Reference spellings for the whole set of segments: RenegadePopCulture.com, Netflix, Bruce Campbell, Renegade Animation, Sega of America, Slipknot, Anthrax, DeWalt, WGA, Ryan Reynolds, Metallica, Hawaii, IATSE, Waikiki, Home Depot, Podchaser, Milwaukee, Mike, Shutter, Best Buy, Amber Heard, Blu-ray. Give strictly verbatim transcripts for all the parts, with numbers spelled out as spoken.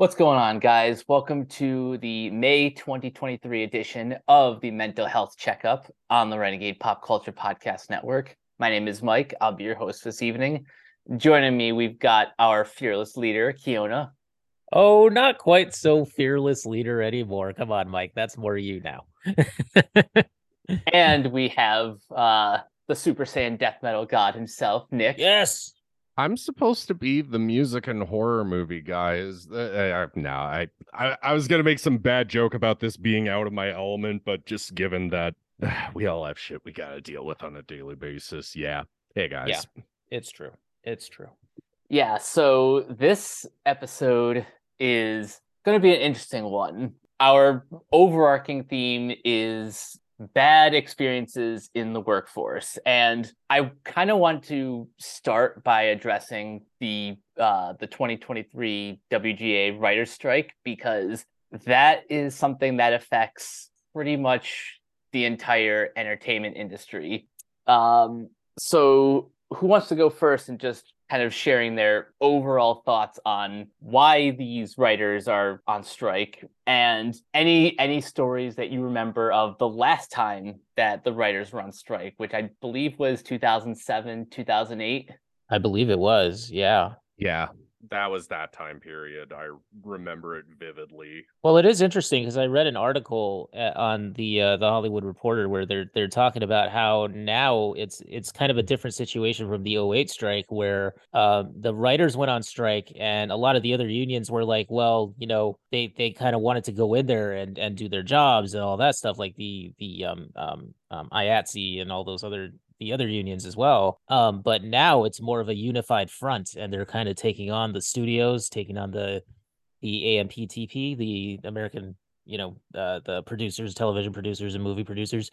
What's going on, guys? Welcome to the May twenty twenty-three edition of the Mental Health Checkup on the Renegade Pop Culture Podcast Network. My name is Mike. I'll be your host this evening. Joining me, we've got our fearless leader, Keona. Oh, not quite so fearless leader anymore. Come on, Mike. That's more you now. And we have uh, the Super Saiyan Death Metal God himself, Nick. Yes! I'm supposed to be the music and horror movie guys. Uh, no, I, I I was going to make some bad joke about this being out of my element, but just given that uh, we all have shit we got to deal with on a daily basis. Yeah. Hey, guys. Yeah, it's true. It's true. Yeah. So this episode is going to be an interesting one. Our overarching theme is bad experiences in the workforce. And I kind of want to start by addressing the uh, the twenty twenty-three W G A writer's strike, because that is something that affects pretty much the entire entertainment industry. Um, so who wants to go first and just kind of sharing their overall thoughts on why these writers are on strike, and any any stories that you remember of the last time that the writers were on strike, which I believe was two thousand seven, two thousand eight. I believe it was, yeah. Yeah, that was that time period. I remember it vividly. Well, it is interesting because I read an article on the uh, the Hollywood Reporter where they're they're talking about how now it's it's kind of a different situation from the oh eight strike, where uh, the writers went on strike and a lot of the other unions were like, well, you know, they they kind of wanted to go in there and, and do their jobs and all that stuff, like the the um um, um I A T S E and all those other. the other unions as well. Um, but now it's more of a unified front, and they're kind of taking on the studios, taking on the the A M P T P, the American, you know, uh, the producers, television producers and movie producers.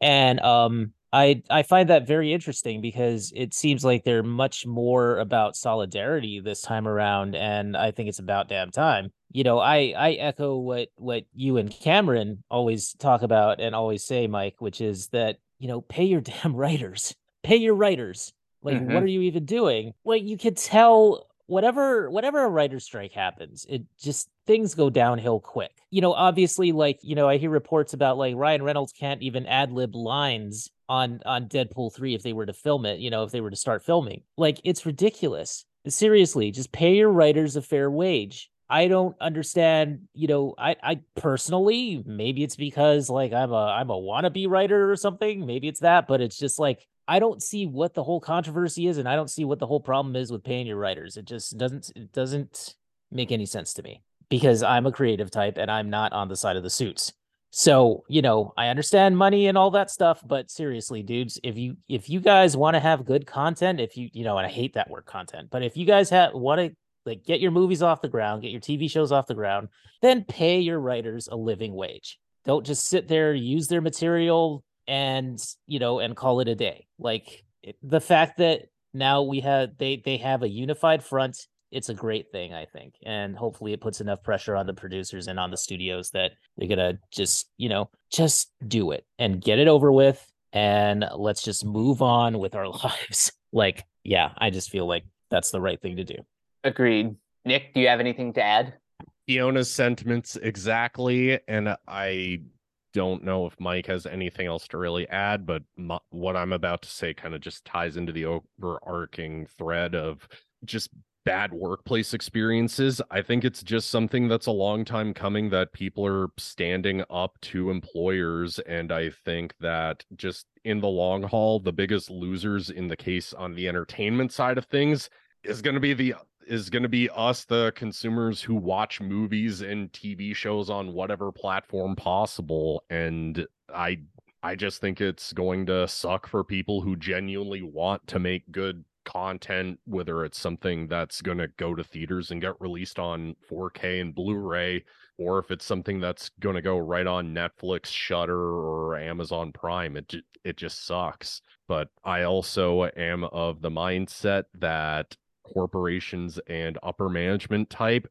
And um, I I find that very interesting because it seems like they're much more about solidarity this time around. And I think it's about damn time. You know, I, I echo what what you and Cameron always talk about and always say, Mike, which is that, you know, pay your damn writers, pay your writers. Like, mm-hmm. What are you even doing? Like, you could tell whatever, whatever a writer's strike happens, it just, things go downhill quick. You know, obviously, like, you know, I hear reports about like Ryan Reynolds can't even ad-lib lines on, on Deadpool three if they were to film it, you know, if they were to start filming. Like, it's ridiculous. Seriously, just pay your writers a fair wage. I don't understand, you know, I, I personally, maybe it's because like I'm a I'm a wannabe writer or something. Maybe it's that, but it's just like, I don't see what the whole controversy is, and I don't see what the whole problem is with paying your writers. It just doesn't it doesn't make any sense to me, because I'm a creative type and I'm not on the side of the suits. So, you know, I understand money and all that stuff, but seriously, dudes, if you if you guys want to have good content, if you, you know, and I hate that word content, but if you guys have want to like get your movies off the ground, get your T V shows off the ground, then pay your writers a living wage. Don't just sit there, use their material and, you know, and call it a day. Like, it, the fact that now we have, they, they have a unified front. It's a great thing, I think. And hopefully it puts enough pressure on the producers and on the studios that they're going to just, you know, just do it and get it over with. And let's just move on with our lives. Like, yeah, I just feel like that's the right thing to do. Agreed. Nick, do you have anything to add? Keona's sentiments exactly, and I don't know if Mike has anything else to really add, but my, what I'm about to say kind of just ties into the overarching thread of just bad workplace experiences. I think it's just something that's a long time coming, that people are standing up to employers, and I think that just in the long haul, the biggest losers in the case on the entertainment side of things is going to be the is going to be us, the consumers who watch movies and T V shows on whatever platform possible. And I, I just think it's going to suck for people who genuinely want to make good content, whether it's something that's going to go to theaters and get released on four K and Blu-ray, or if it's something that's going to go right on Netflix, Shutter, or Amazon Prime. It, it just sucks. But I also am of the mindset that corporations and upper management type,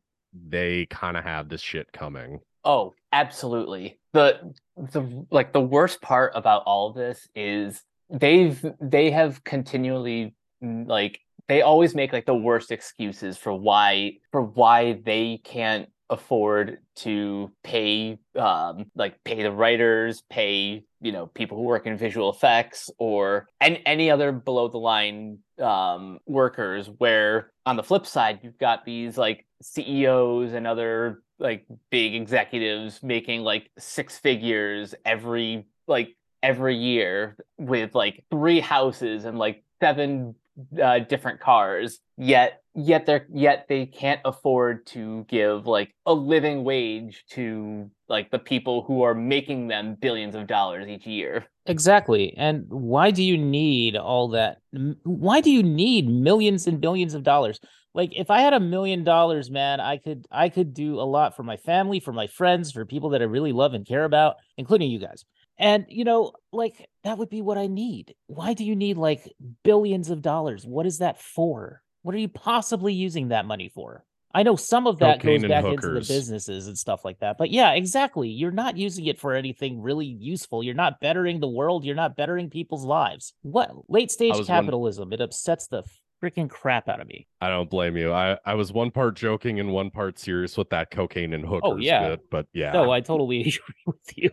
they kind of have this shit coming. Oh, absolutely. The the like the worst part about all of this is they've they have continually like they always make like the worst excuses for why for why they can't afford to pay um like pay the writers, pay you know people who work in visual effects or and any other below the line um workers, where on the flip side you've got these like C E Os and other like big executives making like six figures every like every year with like three houses and like seven uh, different cars, yet yet they're yet they can't afford to give like a living wage to like the people who are making them billions of dollars each year. Exactly. And why do you need all that? Why do you need millions and billions of dollars? Like, if I had a million dollars, man, I could I could do a lot for my family, for my friends, for people that I really love and care about, including you guys. And, you know, like, that would be what I need. Why do you need, like, billions of dollars? What is that for? What are you possibly using that money for? I know some of that goes back into the businesses and stuff like that. But, yeah, exactly. You're not using it for anything really useful. You're not bettering the world. You're not bettering people's lives. What? Late-stage capitalism. Wondering... It upsets the... freaking crap out of me. I don't blame you. I, I was one part joking and one part serious with that cocaine and hookers. Oh, yeah. Bit, but yeah. No, I totally agree with you.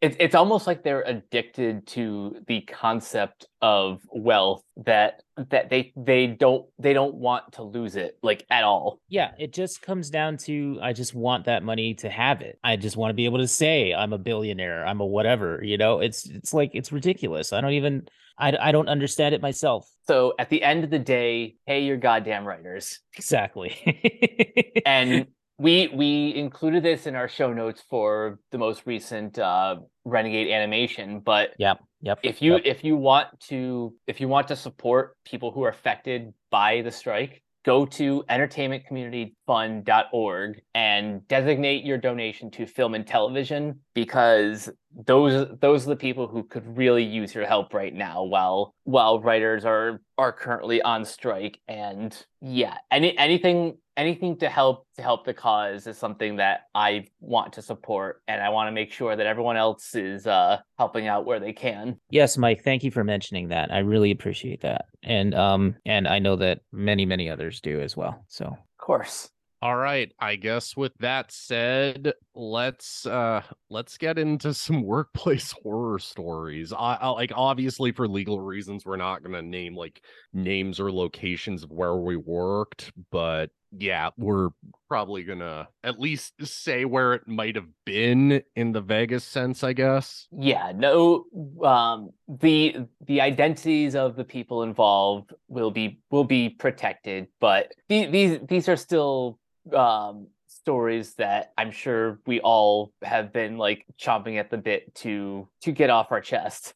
It's it's almost like they're addicted to the concept of wealth, that that they they don't they don't want to lose it like at all. Yeah, it just comes down to I just want that money to have it. I just want to be able to say I'm a billionaire, I'm a whatever, you know. It's it's like it's ridiculous. I don't even I, I don't understand it myself. So at the end of the day, pay your goddamn writers. Exactly. And we we included this in our show notes for the most recent uh, Renegade Animation. But yep, yep, if you yep. if you want to if you want to support people who are affected by the strike, go to entertainment community fund dot org and designate your donation to film and television, because those those are the people who could really use your help right now while while writers are are currently on strike. And yeah, any anything. Anything to help to help the cause is something that I want to support, and I want to make sure that everyone else is uh, helping out where they can. Yes, Mike, thank you for mentioning that. I really appreciate that, and um, and I know that many, many others do as well. So, of course. All right, I guess with that said, let's uh, let's get into some workplace horror stories. I, I, like, obviously, for legal reasons, we're not going to name like names or locations of where we worked, but. Yeah, we're probably gonna at least say where it might have been in the Vegas sense, I guess. Yeah, no, um, the the identities of the people involved will be will be protected, but th- these these are still um, stories that I'm sure we all have been like chomping at the bit to to get off our chest.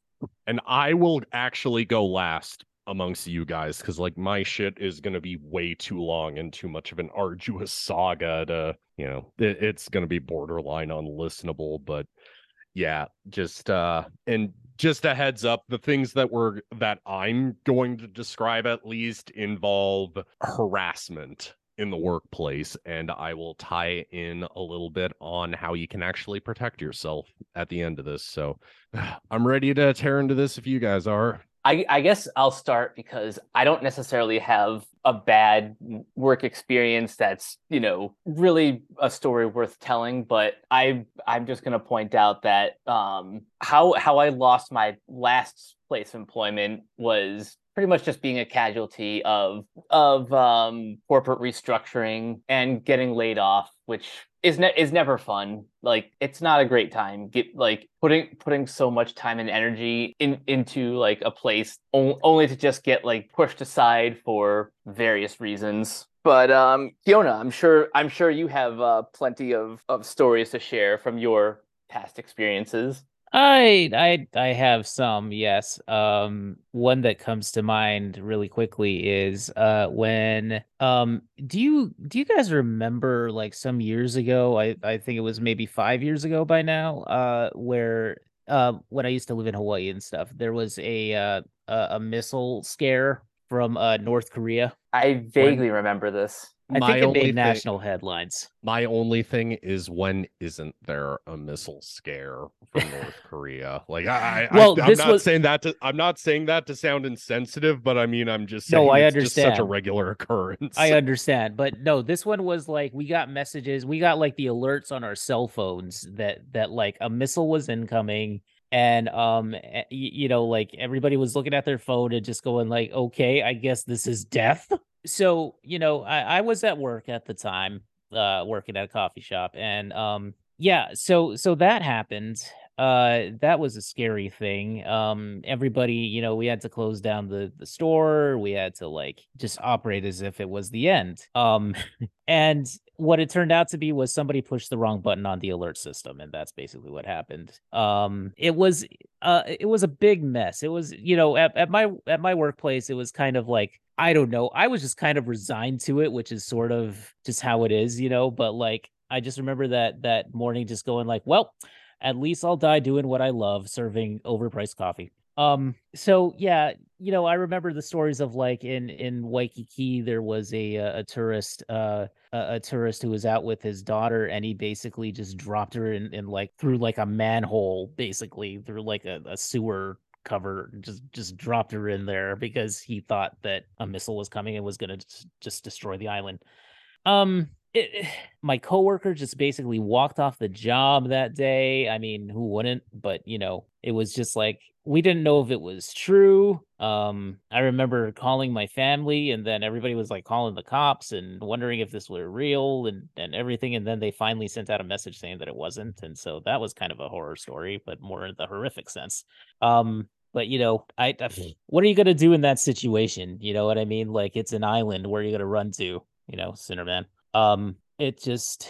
And I will actually go last amongst you guys, because like my shit is gonna be way too long and too much of an arduous saga to, you know, it, it's gonna be borderline unlistenable. But yeah, just uh and just a heads up, the things that we're that I'm going to describe at least involve harassment in the workplace, and I will tie in a little bit on how you can actually protect yourself at the end of this. So I'm ready to tear into this if you guys are. I, I guess I'll start, because I don't necessarily have a bad work experience that's, you know, really a story worth telling. But I, I'm just going to point out that um, how how I lost my last place of employment was pretty much just being a casualty of of um, corporate restructuring and getting laid off, which is ne- is never fun. Like, it's not a great time. Get like putting putting so much time and energy in into like a place on- only to just get like pushed aside for various reasons. But um, Keona, I'm sure I'm sure you have uh, plenty of of stories to share from your past experiences. I I I have some, yes. Um, one that comes to mind really quickly is uh when um do you do you guys remember, like, some years ago? I I think it was maybe five years ago by now. Uh, where uh when I used to live in Hawaii and stuff, there was a uh a, a missile scare from uh, North Korea. I vaguely when, remember this. I think it made thing, national headlines. My only thing is, when isn't there a missile scare from North Korea? Like, I, I, well, I I'm not was... saying that to, I'm not saying that to sound insensitive, but I mean, I'm just saying no, I it's understand. Just such a regular occurrence. I understand, but no, this one was like, we got messages, we got like the alerts on our cell phones that that like a missile was incoming. And, um, you know, like everybody was looking at their phone and just going like, okay, I guess this is death. So, you know, I, I was at work at the time, uh, working at a coffee shop, and, um, yeah, so, so that happened. Uh, that was a scary thing. Um, everybody, you know, we had to close down the, the store. We had to like just operate as if it was the end. Um, and what it turned out to be was somebody pushed the wrong button on the alert system. And that's basically what happened. Um, it was, uh, it was a big mess. It was, you know, at, at my, at my workplace, it was kind of like, I don't know. I was just kind of resigned to it, which is sort of just how it is, you know, but like, I just remember that, that morning just going like, well, at least I'll die doing what I love, serving overpriced coffee. Um, so yeah, you know, I remember the stories of like in, in Waikiki, there was a, a tourist, uh, a, a tourist who was out with his daughter, and he basically just dropped her in, in like through like a manhole, basically through like a, a sewer cover, just, just dropped her in there because he thought that a missile was coming and was going to just destroy the island. Um, It, my coworker just basically walked off the job that day. I mean, who wouldn't? But, you know, it was just like, we didn't know if it was true. Um, I remember calling my family, and then everybody was like calling the cops and wondering if this were real and, and everything. And then they finally sent out a message saying that it wasn't. And so that was kind of a horror story, but more in the horrific sense. Um, But, you know, I, I what are you going to do in that situation? You know what I mean? Like, it's an island. Where are you going to run to, you know, sooner, man? Um, it just,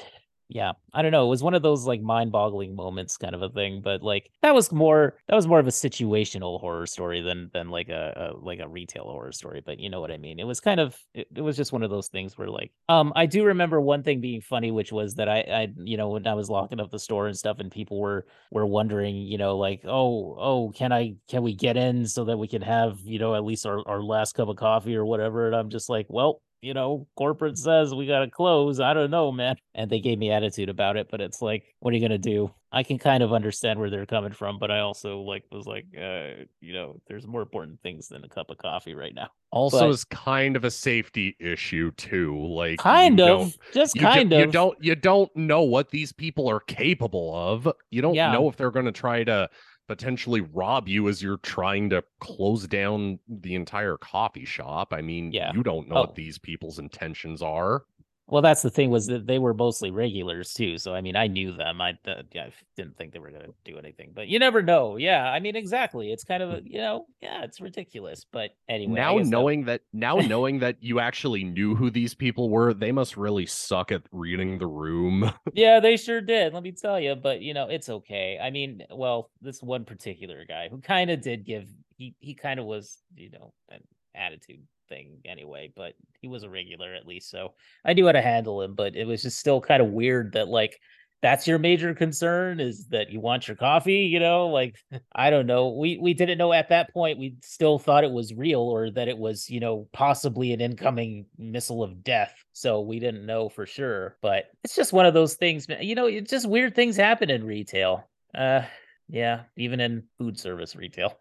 yeah, I don't know. It was one of those like mind boggling moments kind of a thing, but like that was more, that was more of a situational horror story than, than like a, a like a retail horror story. But you know what I mean? It was kind of, it, it was just one of those things where like, um, I do remember one thing being funny, which was that I, I, you know, when I was locking up the store and stuff, and people were, were wondering, you know, like, oh, oh, can I, can we get in so that we can have, you know, at least our, our last cup of coffee or whatever. And I'm just like, well, you know, corporate says we got to close. I don't know, man. And they gave me attitude about it, but it's like, what are you going to do? I can kind of understand where they're coming from, but I also like was like, uh, you know, there's more important things than a cup of coffee right now. Also is kind of a safety issue too. Like kind of just kind of you don't you don't know what these people are capable of. You don't yeah. know if they're going to try to potentially rob you as you're trying to close down the entire coffee shop. I mean, yeah. you don't know oh. what these people's intentions are. Well, that's the thing, was that they were mostly regulars too. So, I mean, I knew them. I, uh, I didn't think they were going to do anything, but you never know. Yeah. I mean, exactly. It's kind of, a, you know, yeah, it's ridiculous. But anyway, now knowing that, that now knowing that you actually knew who these people were, they must really suck at reading the room. Yeah, they sure did. Let me tell you, but you know, it's okay. I mean, well, this one particular guy who kind of did give, he, he kind of was, you know, an attitude thing anyway, but he was a regular at least, so I knew how to handle him. But it was just still kind of weird that like that's your major concern, is that you want your coffee, you know, like I don't know. We we didn't know at that point. We still thought it was real, or that it was, you know, possibly an incoming missile of death. So we didn't know for sure, but it's just one of those things, man. You know, it's just weird things happen in retail. Uh, yeah, even in food service retail.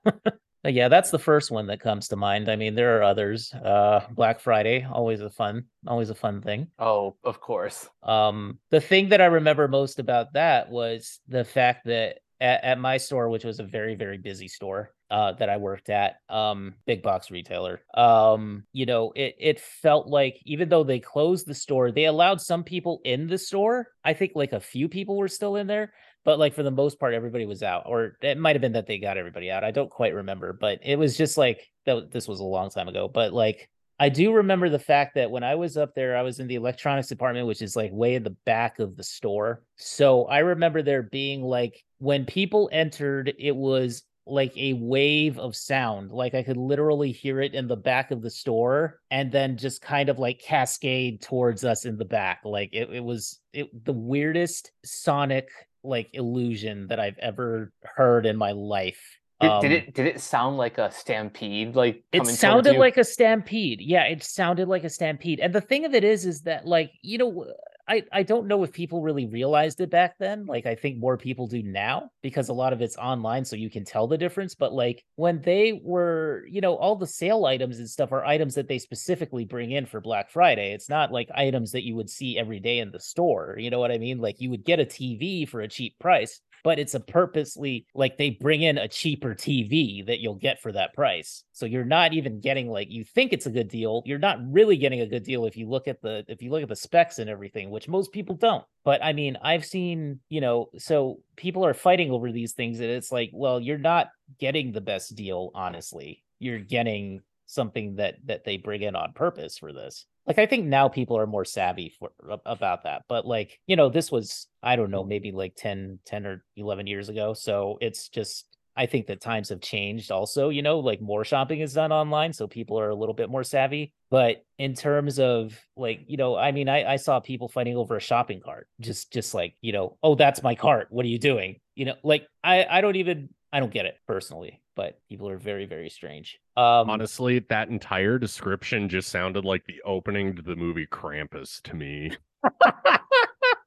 Yeah, that's the first one that comes to mind. I mean, there are others. Uh, Black Friday, always a fun, always a fun thing. Oh, of course. Um, the thing that I remember most about that was the fact that at, at my store, which was a very, very busy store uh, that I worked at, um, big box retailer, um, you know, it it felt like even though they closed the store, they allowed some people in the store. I think like a few people were still in there. But like for the most part, everybody was out, or it might have been that they got everybody out. I don't quite remember, but it was just like that. This was a long time ago, but like I do remember the fact that when I was up there, I was in the electronics department, which is like way in the back of the store. So I remember there being like when people entered, it was like a wave of sound. Like I could literally hear it in the back of the store and then just kind of like cascade towards us in the back. Like it, it was it, the weirdest sonic like illusion that I've ever heard in my life. Did, um, did it did it sound like a stampede? Like it sounded like a stampede. Yeah, it sounded like a stampede. And the thing of it is, is that like, you know, I, I don't know if people really realized it back then. Like, I think more people do now because a lot of it's online, so you can tell the difference. But like when they were, you know, all the sale items and stuff are items that they specifically bring in for Black Friday. It's not like items that you would see every day in the store. You know what I mean? Like you would get a T V for a cheap price, but it's a purposely, like they bring in a cheaper T V that you'll get for that price. So you're not even getting, like, you think it's a good deal. You're not really getting a good deal if you look at the, if you look at the specs and everything, which most people don't. But I mean, I've seen, you know, so people are fighting over these things and it's like, well, you're not getting the best deal, honestly. You're getting something that, that they bring in on purpose for this. Like, I think now people are more savvy for about that. But like, you know, this was, I don't know, maybe like ten, ten or eleven years ago. So it's just, I think that times have changed also, you know, like more shopping is done online. So people are a little bit more savvy. But in terms of like, you know, I mean, I, I saw people fighting over a shopping cart, just just like, you know, oh, that's my cart. What are you doing? You know, like, I, I don't even, I don't get it personally. But people are very, very strange. Um, Honestly, that entire description just sounded like the opening to the movie Krampus to me.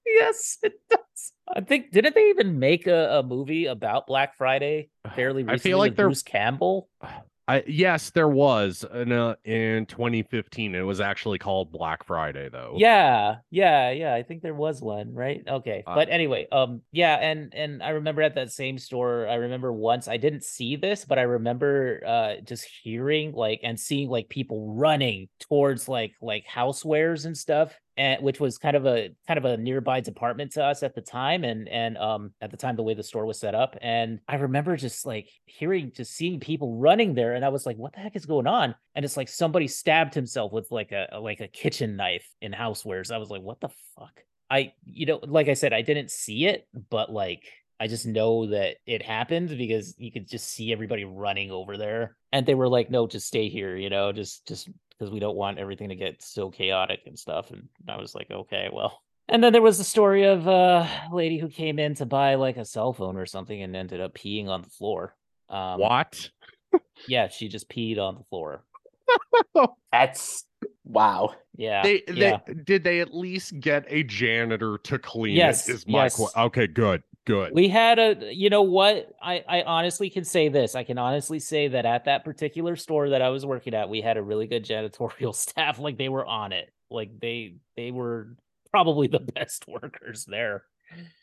Yes, it does. I think, didn't they even make a, a movie about Black Friday fairly recently? I feel like there was Bruce Campbell. I, yes, there was in, uh, in twenty fifteen. It was actually called Black Friday, though. Yeah, yeah, yeah. I think there was one, right? Okay, uh, but anyway, um, yeah, and and I remember at that same store, I remember once I didn't see this, but I remember uh, just hearing like and seeing like people running towards like like housewares and stuff. And, which was kind of a kind of a nearby department to us at the time, and and um at the time the way the store was set up, and I remember just like hearing, just seeing people running there, and I was like, what the heck is going on? And it's like somebody stabbed himself with like a like a kitchen knife in housewares. I was like, what the fuck? I you know, like I said, I didn't see it, but like I just know that it happened because you could just see everybody running over there, and they were like, no, just stay here, you know, just just. Because we don't want everything to get so chaotic and stuff. And I was like, okay, well. And then there was the story of a lady who came in to buy like a cell phone or something and ended up peeing on the floor. Um, what? Yeah, she just peed on the floor. That's wow. Yeah. They, they, yeah. Did they at least get a janitor to clean? Yes. It is my yes. qu- okay, good. Good. We had a, you know what? I, I honestly can say this. I can honestly say that at that particular store that I was working at, we had a really good janitorial staff. Like they were on it. Like they, they were probably the best workers there.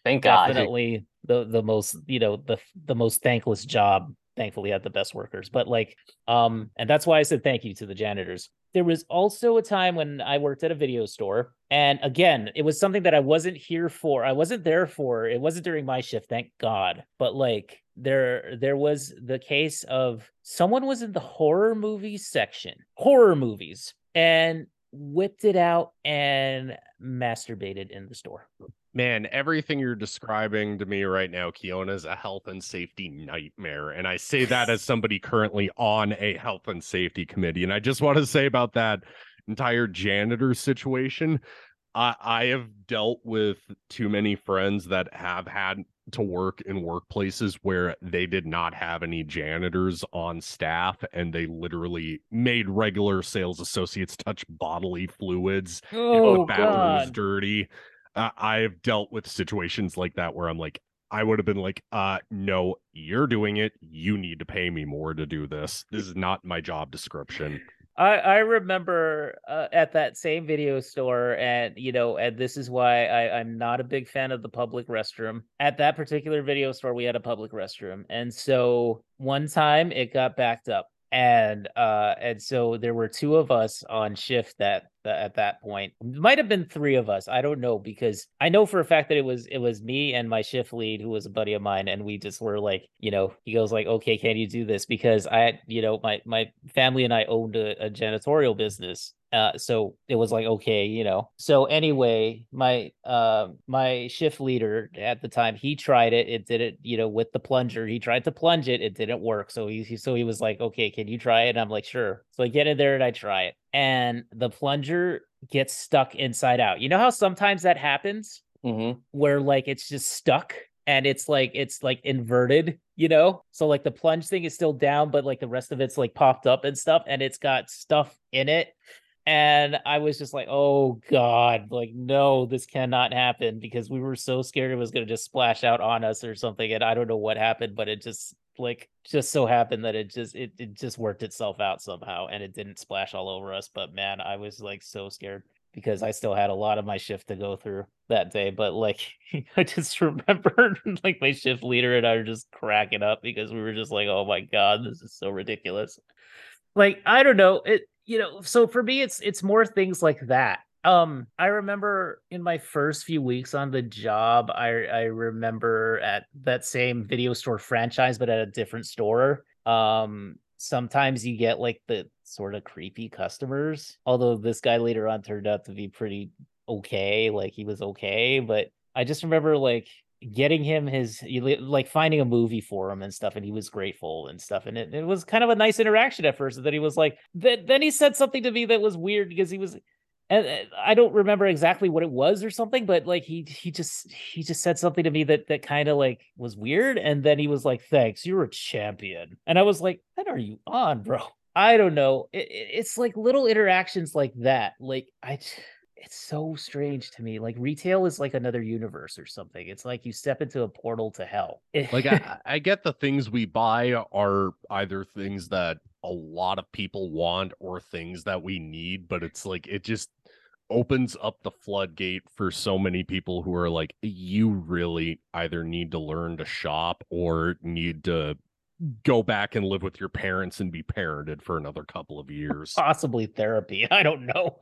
Thank God. Definitely the, the most, you know, the, the most thankless job. Thankfully had the best workers, but like, um, and that's why I said thank you to the janitors. There was also a time when I worked at a video store. And again, it was something that I wasn't here for. I wasn't there for. It wasn't during my shift, thank God. But like there, there was the case of someone was in the horror movie section, horror movies, and whipped it out and masturbated in the store. Man, everything you're describing to me right now, Keona, is a health and safety nightmare. And I say that as somebody currently on a health and safety committee. And I just want to say about that entire janitor situation, I, I have dealt with too many friends that have had to work in workplaces where they did not have any janitors on staff, and they literally made regular sales associates touch bodily fluids oh, if the bathroom was dirty. I've dealt with situations like that where I'm like, I would have been like, uh, no, you're doing it. You need to pay me more to do this. This is not my job description. I, I remember uh, at that same video store, and, you know, and this is why I, I'm not a big fan of the public restroom. At that particular video store, we had a public restroom. And so one time it got backed up. And uh, and so there were two of us on shift that, that at that point. Might have been three of us. I don't know, because I know for a fact that it was it was me and my shift lead, who was a buddy of mine, and we just were like, you know, he goes like, okay, can you do this? Because I, you know, my my family and I owned a, a janitorial business. Uh, so it was like, okay, you know. So anyway, my uh, my shift leader at the time, he tried it. It did it, you know, with the plunger. He tried to plunge it. It didn't work. So he, he so he was like, okay, can you try it? And I'm like, sure. So I get in there and I try it. And the plunger gets stuck inside out. You know how sometimes that happens? Mm-hmm. Where like it's just stuck. and it's like it's like inverted, you know? So like the plunge thing is still down, but like the rest of it's like popped up and stuff, and it's got stuff in it. And I was just like, oh God, like, no, this cannot happen, because we were so scared it was going to just splash out on us or something. And I don't know what happened, but it just like just so happened that it just it, it just worked itself out somehow, and it didn't splash all over us. But man, I was like so scared, because I still had a lot of my shift to go through that day. But like, I just remembered like my shift leader and I were just cracking up, because we were just like, oh my God, this is so ridiculous. Like, I don't know. It, you know, so for me, it's, it's more things like that. Um, I remember in my first few weeks on the job, I, I remember at that same video store franchise, but at a different store. Um, sometimes you get like the sort of creepy customers, although this guy later on turned out to be pretty okay, like he was okay, but I just remember like getting him his, like finding a movie for him and stuff, and he was grateful and stuff, and it, it was kind of a nice interaction at first. And then he was like, then, then he said something to me that was weird, because he was, and I don't remember exactly what it was or something, but like he he just he just said something to me that that kind of like was weird, and then he was like, thanks, you're a champion. And I was like, what are you on, bro? I don't know. It, it, it's like little interactions like that. Like, I, it's so strange to me. Like, retail is like another universe or something. It's like you step into a portal to hell. Like, I, I get the things we buy are either things that a lot of people want or things that we need, but it's like, it just opens up the floodgate for so many people who are like, you really either need to learn to shop or need to go back and live with your parents and be parented for another couple of years. Possibly therapy. I don't know.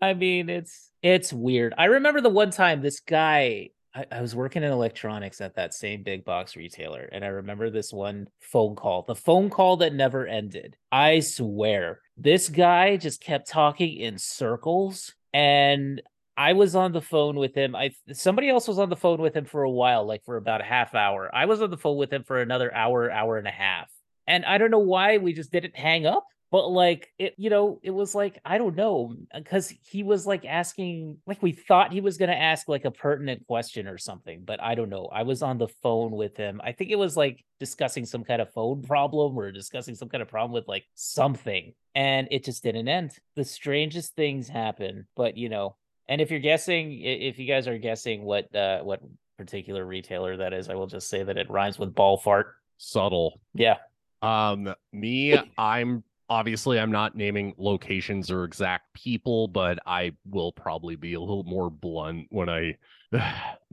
I mean, it's it's weird. I remember the one time this guy, I, I was working in electronics at that same big box retailer, and I remember this one phone call, the phone call that never ended. I swear, this guy just kept talking in circles, and I was on the phone with him. I somebody else was on the phone with him for a while, like for about a half hour. I was on the phone with him for another hour, hour and a half. And I don't know why we just didn't hang up. But like, it, you know, it was like, I don't know, because he was like asking, like we thought he was going to ask like a pertinent question or something. But I don't know. I was on the phone with him. I think it was like discussing some kind of phone problem or discussing some kind of problem with like something. And it just didn't end. The strangest things happen. But, you know. And if you're guessing, if you guys are guessing what uh, what particular retailer that is, I will just say that it rhymes with ball fart. Subtle. Yeah. Um, me, I'm obviously I'm not naming locations or exact people, but I will probably be a little more blunt when I.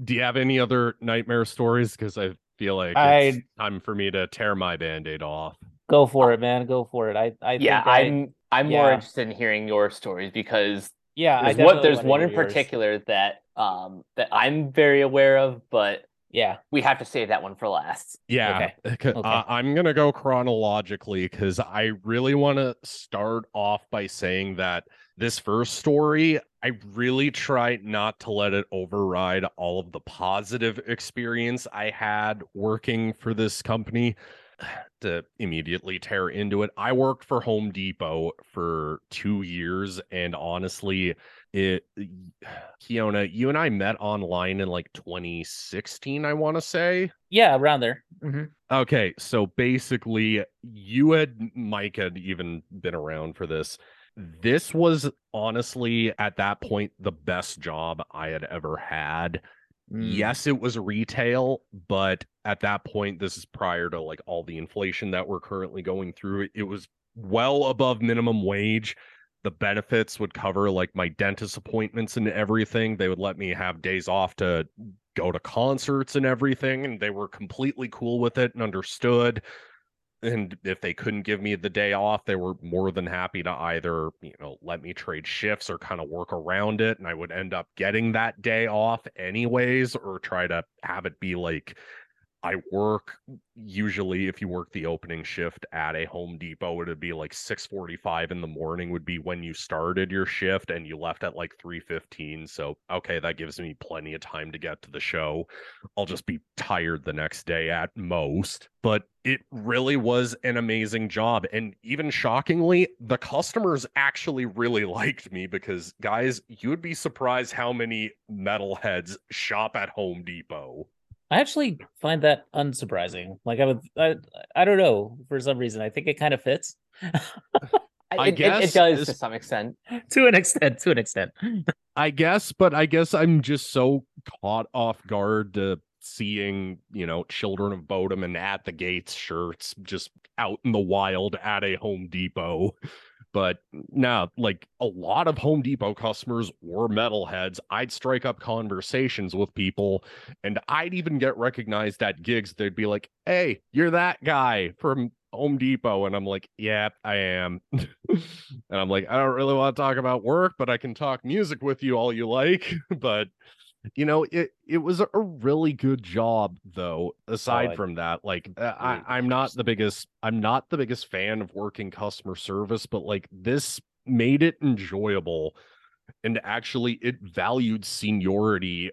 Do you have any other nightmare stories? Because I feel like I... it's time for me to tear my Band-Aid off. Go for it, man. Go for it. I. I yeah, think I, I'm. I'm yeah. more interested in hearing your stories because. Yeah, there's, I one, there's one in yours. Particular that um that I'm very aware of, but yeah, we have to save that one for last. Yeah, okay. Okay. Uh, I'm gonna go chronologically because I really want to start off by saying that this first story, I really try not to let it override all of the positive experience I had working for this company. To immediately tear into it, I worked for Home Depot for two years, and honestly, it Keona, you and I met online in like twenty sixteen, I want to say. Yeah, around there. Mm-hmm. Okay, so basically, you had Mike had even been around for this. This was honestly at that point the best job I had ever had. Yes, it was retail, but at that point, this is prior to like all the inflation that we're currently going through. It was well above minimum wage. The benefits would cover like my dentist appointments and everything. They would let me have days off to go to concerts and everything, and they were completely cool with it and understood. And if they couldn't give me the day off, they were more than happy to either, you know, let me trade shifts or kind of work around it. And I would end up getting that day off anyways, or try to have it be like I work. Usually if you work the opening shift at a Home Depot, it would be like six forty-five in the morning would be when you started your shift, and you left at like three fifteen. So, okay, that gives me plenty of time to get to the show. I'll just be tired the next day at most. But it really was an amazing job. And even shockingly, the customers actually really liked me, because guys, you would be surprised how many metalheads shop at Home Depot. I actually find that unsurprising. Like I would, I, I don't know, for some reason, I think it kind of fits. I it, guess it, it does to some extent, to an extent, to an extent. I guess, but I guess I'm just so caught off guard to seeing, you know, Children of Bodom and At the Gates shirts just out in the wild at a Home Depot. But now, nah, like a lot of Home Depot customers were metalheads. I'd strike up conversations with people, and I'd even get recognized at gigs. They'd be like, "Hey, you're that guy from Home Depot," and I'm like, "Yeah, I am." And I'm like, "I don't really want to talk about work, but I can talk music with you all you like." But you know, it it was a really good job, though. Aside oh, like, from that, like uh, I, I'm not the biggest, I'm not the biggest fan of working customer service, but like this made it enjoyable, and actually, it valued seniority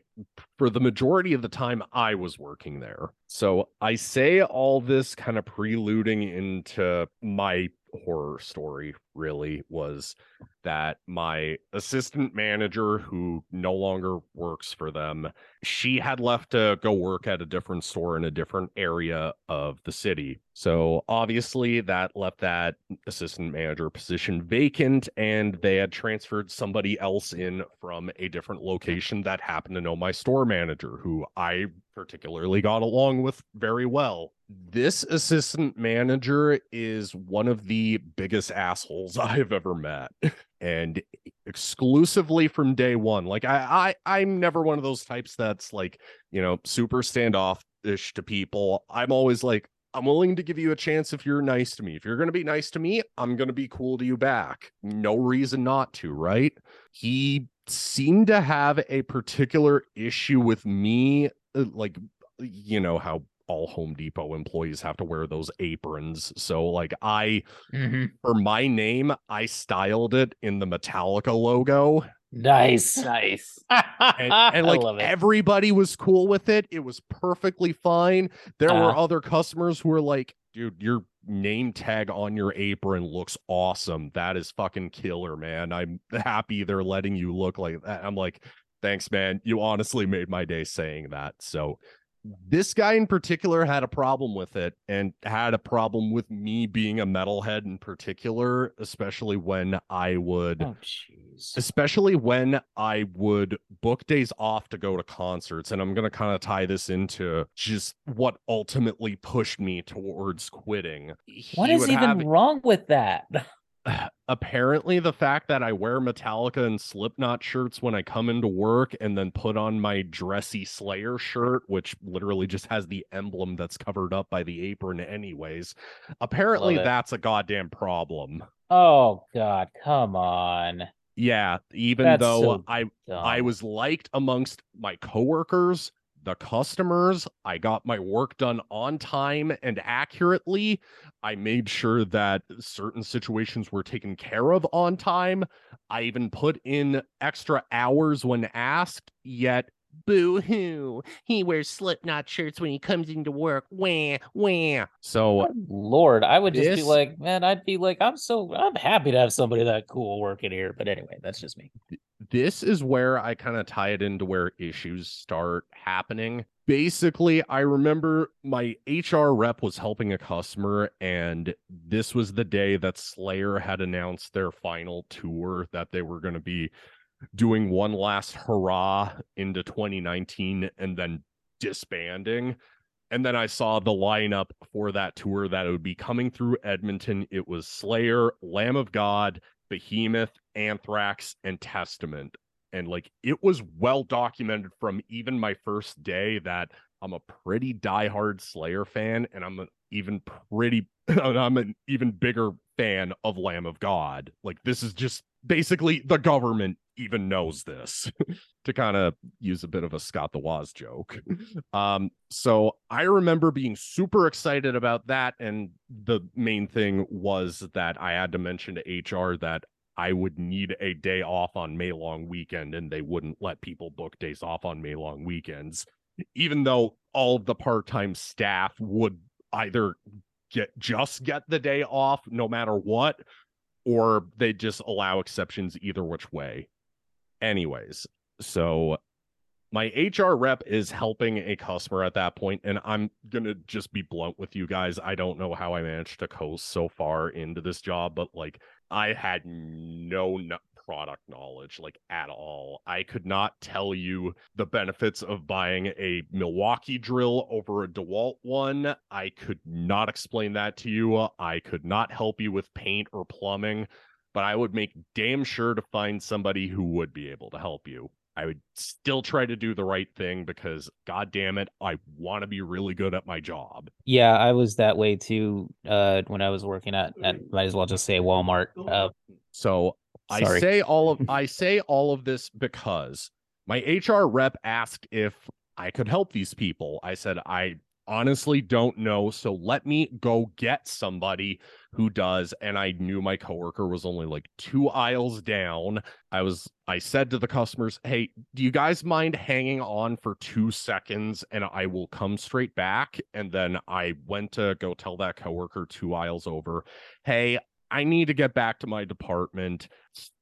for the majority of the time I was working there. So I say all this kind of preluding into my horror story, really, was that my assistant manager, who no longer works for them, she had left to go work at a different store in a different area of the city. So obviously that left that assistant manager position vacant, and they had transferred somebody else in from a different location that happened to know my store manager, who I particularly got along with very well. This assistant manager is one of the biggest assholes I've ever met, and exclusively from day one. Like I, I, I'm never one of those types that's like, you know, super standoffish to people. I'm always like, I'm willing to give you a chance if you're nice to me. If you're going to be nice to me, I'm going to be cool to you back. No reason not to, right? He seemed to have a particular issue with me, like, you know how all Home Depot employees have to wear those aprons. So like I, mm-hmm. for my name, I styled it in the Metallica logo. Nice. Nice. and, and like everybody was cool with it. It was perfectly fine. There uh, were other customers who were like, "Dude, your name tag on your apron looks awesome. That is fucking killer, man. I'm happy they're letting you look like that." I'm like, "Thanks, man. You honestly made my day saying that." So this guy in particular had a problem with it, and had a problem with me being a metalhead in particular, especially when I would, oh, especially when I would book days off to go to concerts. And I'm going to kind of tie this into just what ultimately pushed me towards quitting. What he is even have... wrong with that? Apparently the fact that I wear Metallica and Slipknot shirts when I come into work, and then put on my dressy Slayer shirt, which literally just has the emblem that's covered up by the apron anyways, apparently that's a goddamn problem. Oh god, come on. Yeah, even that's though so I dumb. I was liked amongst my coworkers, the customers, I got my work done on time and accurately. I made sure that certain situations were taken care of on time. I even put in extra hours when asked, yet boo-hoo, he wears Slipknot shirts when he comes into work. Wah, wah. So, oh, Lord, I would just this... be like, man, I'd be like, I'm so, I'm happy to have somebody that cool working here. But anyway, that's just me. This is where I kind of tie it into where issues start happening. Basically, I remember my H R rep was helping a customer, and this was the day that Slayer had announced their final tour, that they were going to be doing one last hurrah into twenty nineteen and then disbanding. And then I saw the lineup for that tour that it would be coming through Edmonton. It was Slayer, Lamb of God, Behemoth, Anthrax, and Testament. And like, it was well documented from even my first day that I'm a pretty diehard Slayer fan, and I'm an even pretty and I'm an even bigger fan of Lamb of God. Like, this is just basically the government even knows this, to kind of use a bit of a Scott the Waz joke. Um, so I remember being super excited about that. And the main thing was that I had to mention to H R that I would need a day off on May long weekend, and they wouldn't let people book days off on May long weekends, even though all of the part-time staff would either get just get the day off no matter what, or they just allow exceptions either which way. Anyways, so My H R rep is helping a customer at that point, and I'm going to just be blunt with you guys. I don't know how I managed to coast so far into this job, but like I had no product knowledge like at all. I could not tell you the benefits of buying a Milwaukee drill over a DeWalt one. I could not explain that to you. I could not help you with paint or plumbing, but I would make damn sure to find somebody who would be able to help you. I would still try to do the right thing because, God damn it, I want to be really good at my job. Yeah, I was that way too uh, when I was working at, at, might as well just say Walmart. Uh, so sorry. I say all of I say all of this because my H R rep asked if I could help these people. I said, I honestly don't know, so let me go get somebody who does. And I knew my coworker was only like two aisles down. I was, I said to the customers, hey, do you guys mind hanging on for two seconds and I will come straight back? And then I went to go tell that coworker two aisles over, hey, I need to get back to my department.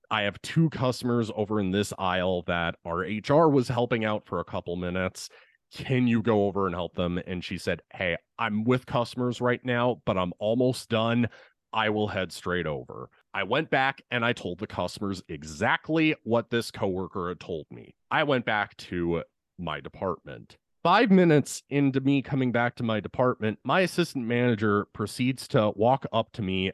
I have two customers over in this aisle that our H R was helping out for a couple minutes. Can you go over and help them? And she said, hey, I'm with customers right now, but I'm almost done. I will head straight over. I went back and I told the customers exactly what this coworker had told me. I went back to my department. Five minutes into me coming back to my department, my assistant manager proceeds to walk up to me,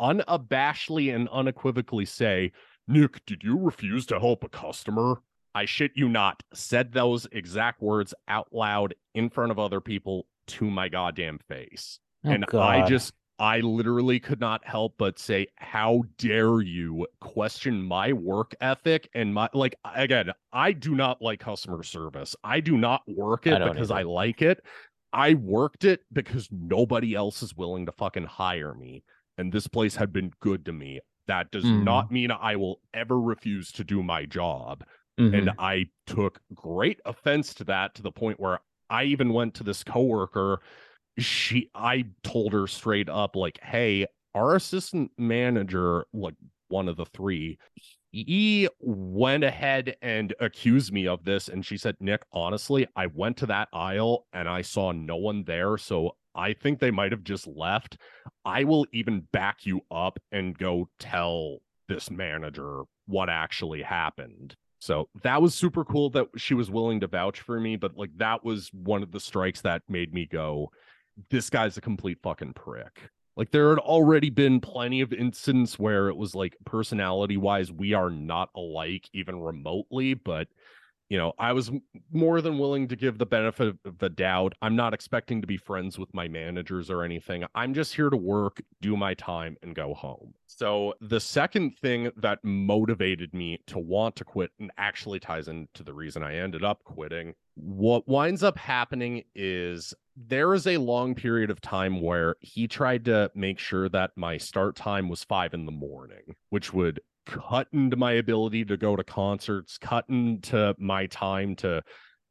unabashedly and unequivocally say, Nick, did you refuse to help a customer? I shit you not, said those exact words out loud in front of other people to my goddamn face. Oh, and God. I just, I literally could not help but say, how dare you question my work ethic and my, like, again, I do not like customer service. I do not work it I because either. I like it. I worked it because nobody else is willing to fucking hire me. And this place had been good to me. That does mm. not mean I will ever refuse to do my job. Mm-hmm. And I took great offense to that, to the point where I even went to this coworker. She, I told her straight up, like, hey, our assistant manager, like one of the three, he went ahead and accused me of this. And she said, Nick, honestly, I went to that aisle and I saw no one there. So I think they might have just left. I will even back you up and go tell this manager what actually happened. So that was super cool that she was willing to vouch for me, but like that was one of the strikes that made me go, this guy's a complete fucking prick. Like there had already been plenty of incidents where it was like personality wise, we are not alike even remotely, but you know, I was more than willing to give the benefit of the doubt. I'm not expecting to be friends with my managers or anything. I'm just here to work, do my time, and go home. So the second thing that motivated me to want to quit, and actually ties into the reason I ended up quitting, what winds up happening is there is a long period of time where he tried to make sure that my start time was five in the morning, which would cut into my ability to go to concerts, cut into my time to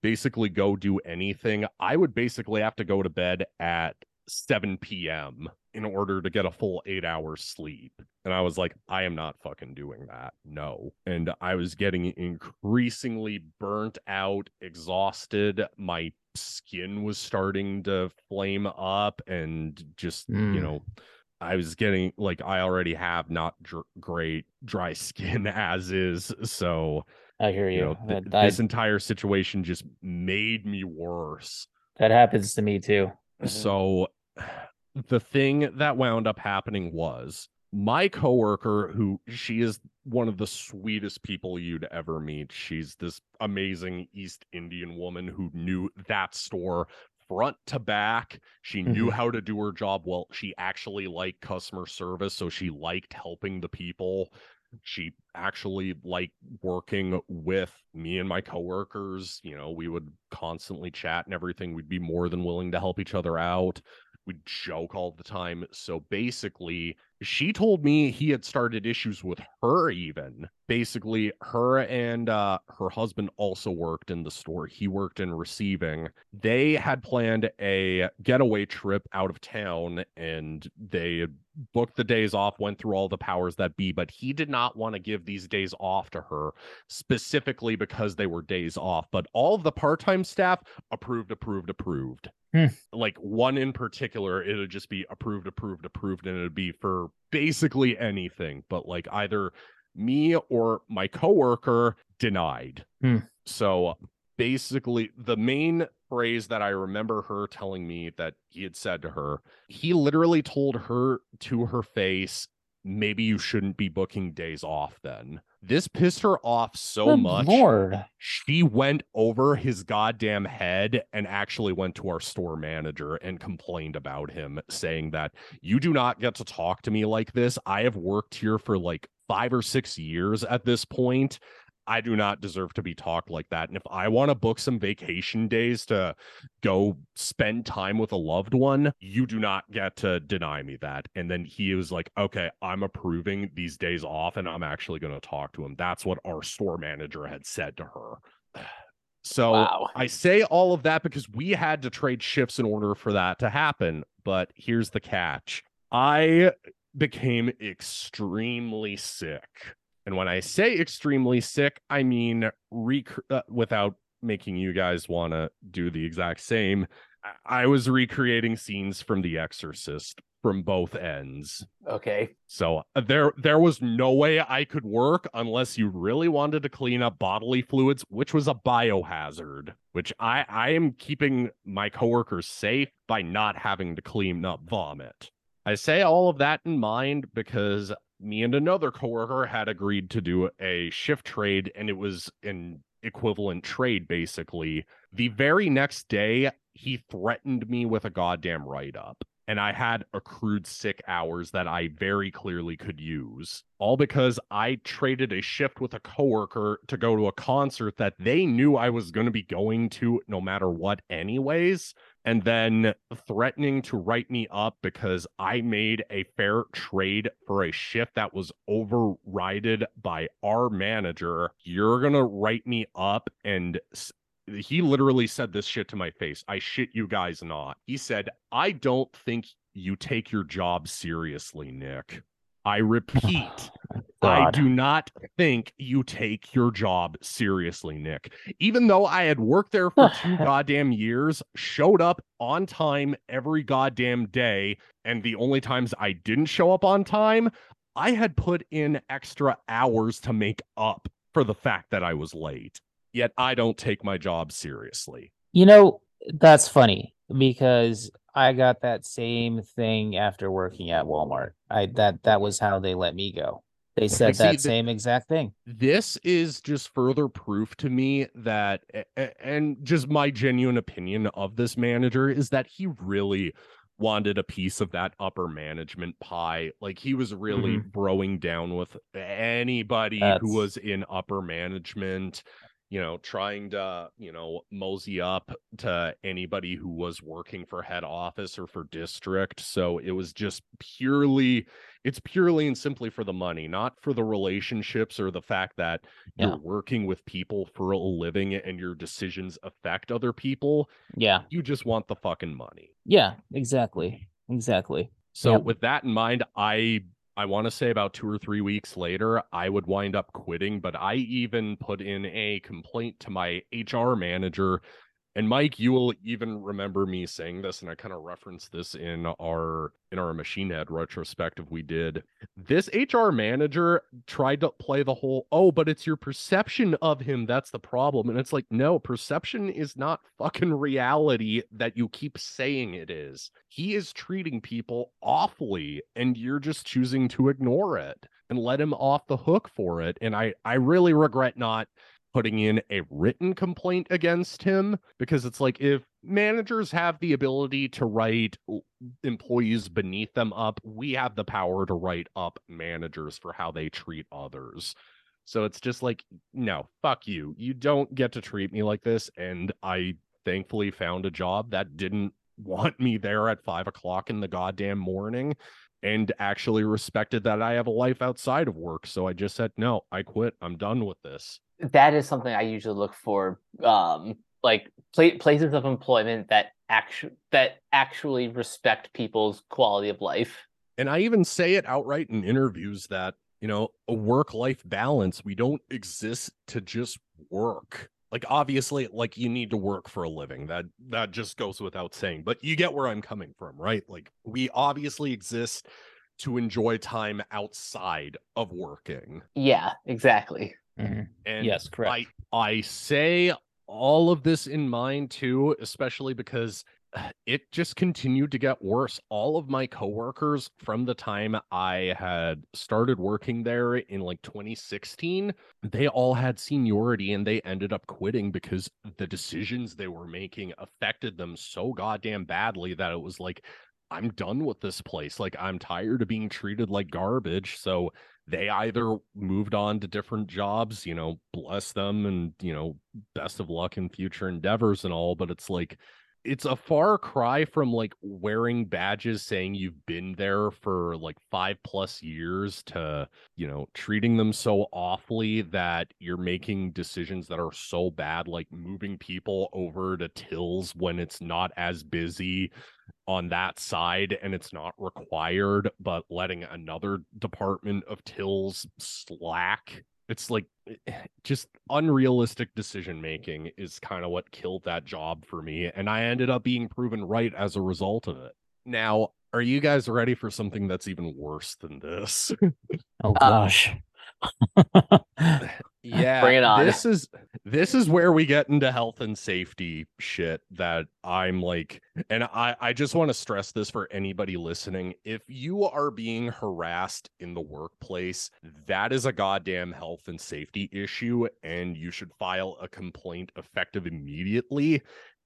basically go do anything. I would basically have to go to bed at seven p.m. in order to get a full eight hours sleep. And I was like, I am not fucking doing that. No. And I was getting increasingly burnt out, exhausted. My skin was starting to flame up and just, mm. you know, I was getting, like, I already have not dr- great dry skin as is, so... I hear you. you know, th- that, this I, entire situation just made me worse. That happens to me, too. So, the thing that wound up happening was, my coworker, who, she is one of the sweetest people you'd ever meet. She's this amazing East Indian woman who knew that store front to back. She knew mm-hmm. how to do her job well. She actually liked customer service, so she liked helping the people. She actually liked working with me and my coworkers. You know, we would constantly chat and everything. We'd be more than willing to help each other out. would joke all the time. So basically, she told me he had started issues with her even. Basically, her and uh, her husband also worked in the store. He worked in receiving. They had planned a getaway trip out of town, and they booked the days off, went through all the powers that be, but he did not want to give these days off to her, specifically because they were days off. But all of the part-time staff approved, approved, approved. Hmm. Like one in particular, it would just be approved, approved, approved, and it would be for basically anything, but like either me or my coworker denied. Hmm. So basically, the main phrase that I remember her telling me that he had said to her, he literally told her to her face, maybe you shouldn't be booking days off then. This pissed her off so Good much. Lord. She went over his goddamn head and actually went to our store manager and complained about him, saying that you do not get to talk to me like this. I have worked here for like five or six years at this point. I do not deserve to be talked like that. And if I want to book some vacation days to go spend time with a loved one, you do not get to deny me that. And then he was like, okay, I'm approving these days off and I'm actually going to talk to him. That's what our store manager had said to her. So wow. I say all of that because we had to trade shifts in order for that to happen. But here's the catch. I became extremely sick. And when I say extremely sick, I mean, rec- uh, without making you guys want to do the exact same, I-, I was recreating scenes from The Exorcist from both ends. Okay. So uh, there there was no way I could work unless you really wanted to clean up bodily fluids, which was a biohazard, which I, I am keeping my coworkers safe by not having to clean up vomit. I say all of that in mind because me and another coworker had agreed to do a shift trade, and it was an equivalent trade, basically. The very next day, he threatened me with a goddamn write-up, and I had accrued sick hours that I very clearly could use, all because I traded a shift with a coworker to go to a concert that they knew I was going to be going to no matter what anyways, and then threatening to write me up because I made a fair trade for a shift that was overridden by our manager. You're going to write me up. And he literally said this shit to my face. I shit you guys not. He said, I don't think you take your job seriously, Nick. I repeat, I do not think you take your job seriously, Nick. Even though I had worked there for two goddamn years, showed up on time every goddamn day, and the only times I didn't show up on time, I had put in extra hours to make up for the fact that I was late. Yet I don't take my job seriously. You know, that's funny because I got that same thing after working at Walmart. I that that was how they let me go. They said See, that th- same exact thing. This is just further proof to me that, and just my genuine opinion of this manager is that he really wanted a piece of that upper management pie. Like he was really mm-hmm. broing down with anybody That's... who was in upper management. You know, trying to, you know, mosey up to anybody who was working for head office or for district. So it was just purely, it's purely and simply for the money, not for the relationships or the fact that yeah. you're working with people for a living and your decisions affect other people. Yeah. You just want the fucking money. Yeah, exactly. Exactly. So yep. with that in mind, I... I want to say about two or three weeks later, I would wind up quitting, but I even put in a complaint to my H R manager. And Mike, you will even remember me saying this, and I kind of referenced this in our in our Machine Head retrospective we did. This H R manager tried to play the whole, oh, but it's your perception of him that's the problem. And it's like, no, perception is not fucking reality that you keep saying it is. He is treating people awfully, and you're just choosing to ignore it and let him off the hook for it. And I, I really regret not putting in a written complaint against him, because it's like, if managers have the ability to write employees beneath them up, we have the power to write up managers for how they treat others. So it's just like, no, fuck you. You don't get to treat me like this. And I thankfully found a job that didn't want me there at five o'clock in the goddamn morning, and actually respected that I have a life outside of work. So I just said, no, I quit. I'm done with this. That is something I usually look for, um, like pl- places of employment that actu- that actually respect people's quality of life. And I even say it outright in interviews that, you know, a work-life balance, we don't exist to just work. Like, obviously, like, you need to work for a living. That that just goes without saying. But you get where I'm coming from, right? Like, we obviously exist to enjoy time outside of working. Yeah, exactly. Mm-hmm. And yes, correct. I, I say all of this in mind, too, especially because it just continued to get worse. All of my coworkers from the time I had started working there in like twenty sixteen, they all had seniority and they ended up quitting because the decisions they were making affected them so goddamn badly that it was like, I'm done with this place. Like, I'm tired of being treated like garbage. So they either moved on to different jobs, you know, bless them and, you know, best of luck in future endeavors and all. But it's like, it's a far cry from like wearing badges saying you've been there for like five plus years to, you know, treating them so awfully that you're making decisions that are so bad, like moving people over to tills when it's not as busy on that side and it's not required, but letting another department of tills slack. It's like just unrealistic decision making is kind of what killed that job for me. And I ended up being proven right as a result of it. Now, are you guys ready for something that's even worse than this? Oh, gosh. Uh, yeah, bring it on. This is this is where we get into health and safety shit that I'm like, and I, I just want to stress this for anybody listening. If you are being harassed in the workplace, that is a goddamn health and safety issue, and you should file a complaint effective immediately.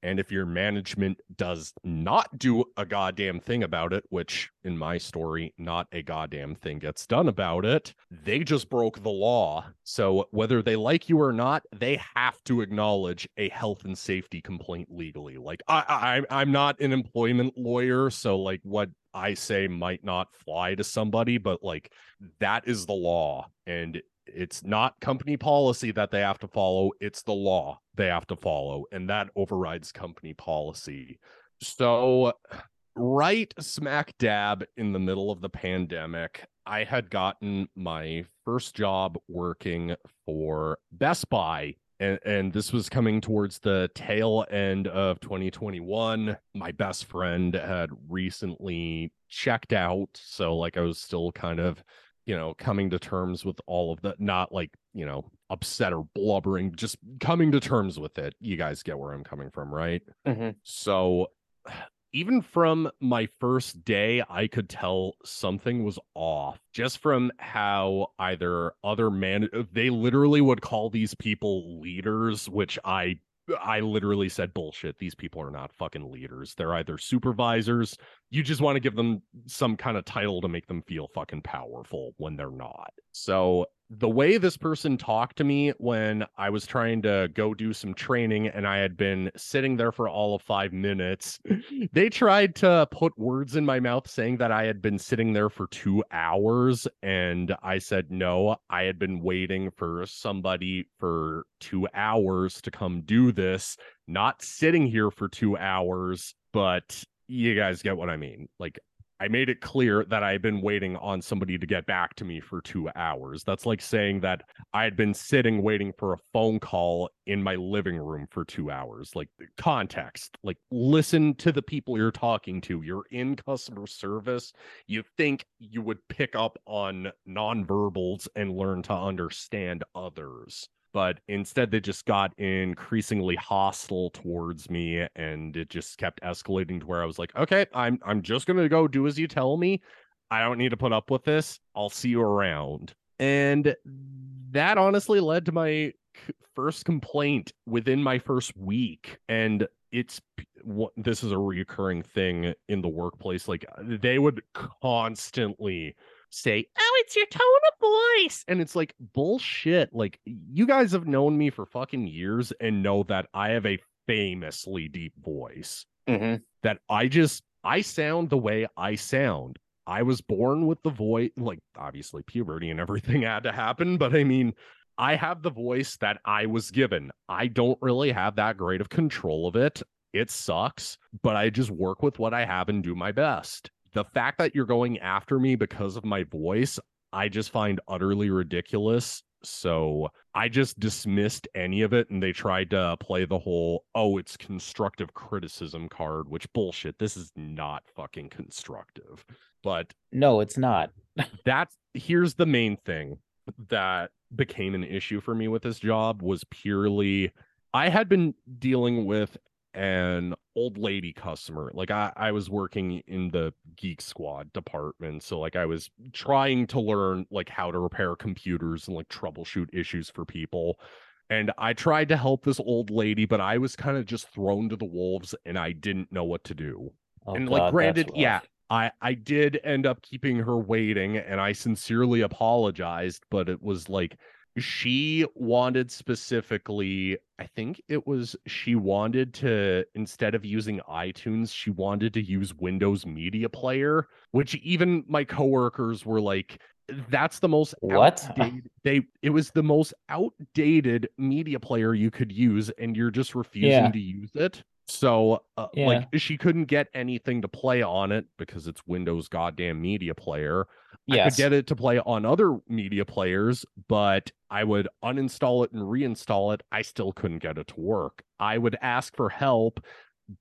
And if your management does not do a goddamn thing about it, which in my story, not a goddamn thing gets done about it, they just broke the law. So whether they like you or not, they have to acknowledge a health and safety complaint legally. Like, I, I, I'm not an employment lawyer, so like what I say might not fly to somebody, but like that is the law. And it's not company policy that they have to follow. It's the law they have to follow. And that overrides company policy. So right smack dab in the middle of the pandemic, I had gotten my first job working for Best Buy. And, and this was coming towards the tail end of twenty twenty-one. My best friend had recently checked out. So like I was still kind of, you know, coming to terms with all of that, not like, you know, upset or blubbering, just coming to terms with it. You guys get where I'm coming from, right? Mm-hmm. So even from my first day, I could tell something was off just from how either other man, they literally would call these people leaders, which I, I literally said, bullshit. These people are not fucking leaders. They're either supervisors. You just want to give them some kind of title to make them feel fucking powerful when they're not. So the way this person talked to me when I was trying to go do some training and I had been sitting there for all of five minutes, they tried to put words in my mouth saying that I had been sitting there for two hours. And I said, no, I had been waiting for somebody for two hours to come do this, not sitting here for two hours, but you guys get what I mean. Like, I made it clear that I had been waiting on somebody to get back to me for two hours. That's like saying that I had been sitting waiting for a phone call in my living room for two hours. Like, context, like, listen to the people you're talking to. You're in customer service. You think you would pick up on nonverbals and learn to understand others. But instead, they just got increasingly hostile towards me, and it just kept escalating to where I was like, okay, I'm I'm just going to go do as you tell me. I don't need to put up with this. I'll see you around. And that honestly led to my first complaint within my first week. And it's this is a recurring thing in the workplace. Like, they would constantly say, oh, it's your tone of voice. And it's like, bullshit. Like, you guys have known me for fucking years and know that I have a famously deep voice. mm-hmm. that I just, I sound the way I sound. I was born with the voice, like obviously puberty and everything had to happen, but I mean, I have the voice that I was given. I don't really have that great of control of it. It sucks, but I just work with what I have and do my best. The fact that you're going after me because of my voice, I just find utterly ridiculous. So I just dismissed any of it, and they tried to play the whole, oh, it's constructive criticism card, which bullshit. This is not fucking constructive. But no, it's not. That's, here's the main thing that became an issue for me with this job was purely, I had been dealing with an old lady customer. Like I, I was working in the Geek Squad department. So like I was trying to learn like how to repair computers and like troubleshoot issues for people. And I tried to help this old lady, but I was kind of just thrown to the wolves and I didn't know what to do. Oh, and God, like granted, yeah, I, I did end up keeping her waiting and I sincerely apologized, but it was like, she wanted specifically, I think it was, she wanted to, instead of using iTunes, she wanted to use Windows Media Player, which even my coworkers were like, that's the most what outdated, they it was the most outdated media player you could use, and you're just refusing yeah. to use it. So uh, yeah. like she couldn't get anything to play on it because it's Windows goddamn media player. Yes. I could get it to play on other media players, but I would uninstall it and reinstall it. I still couldn't get it to work. I would ask for help,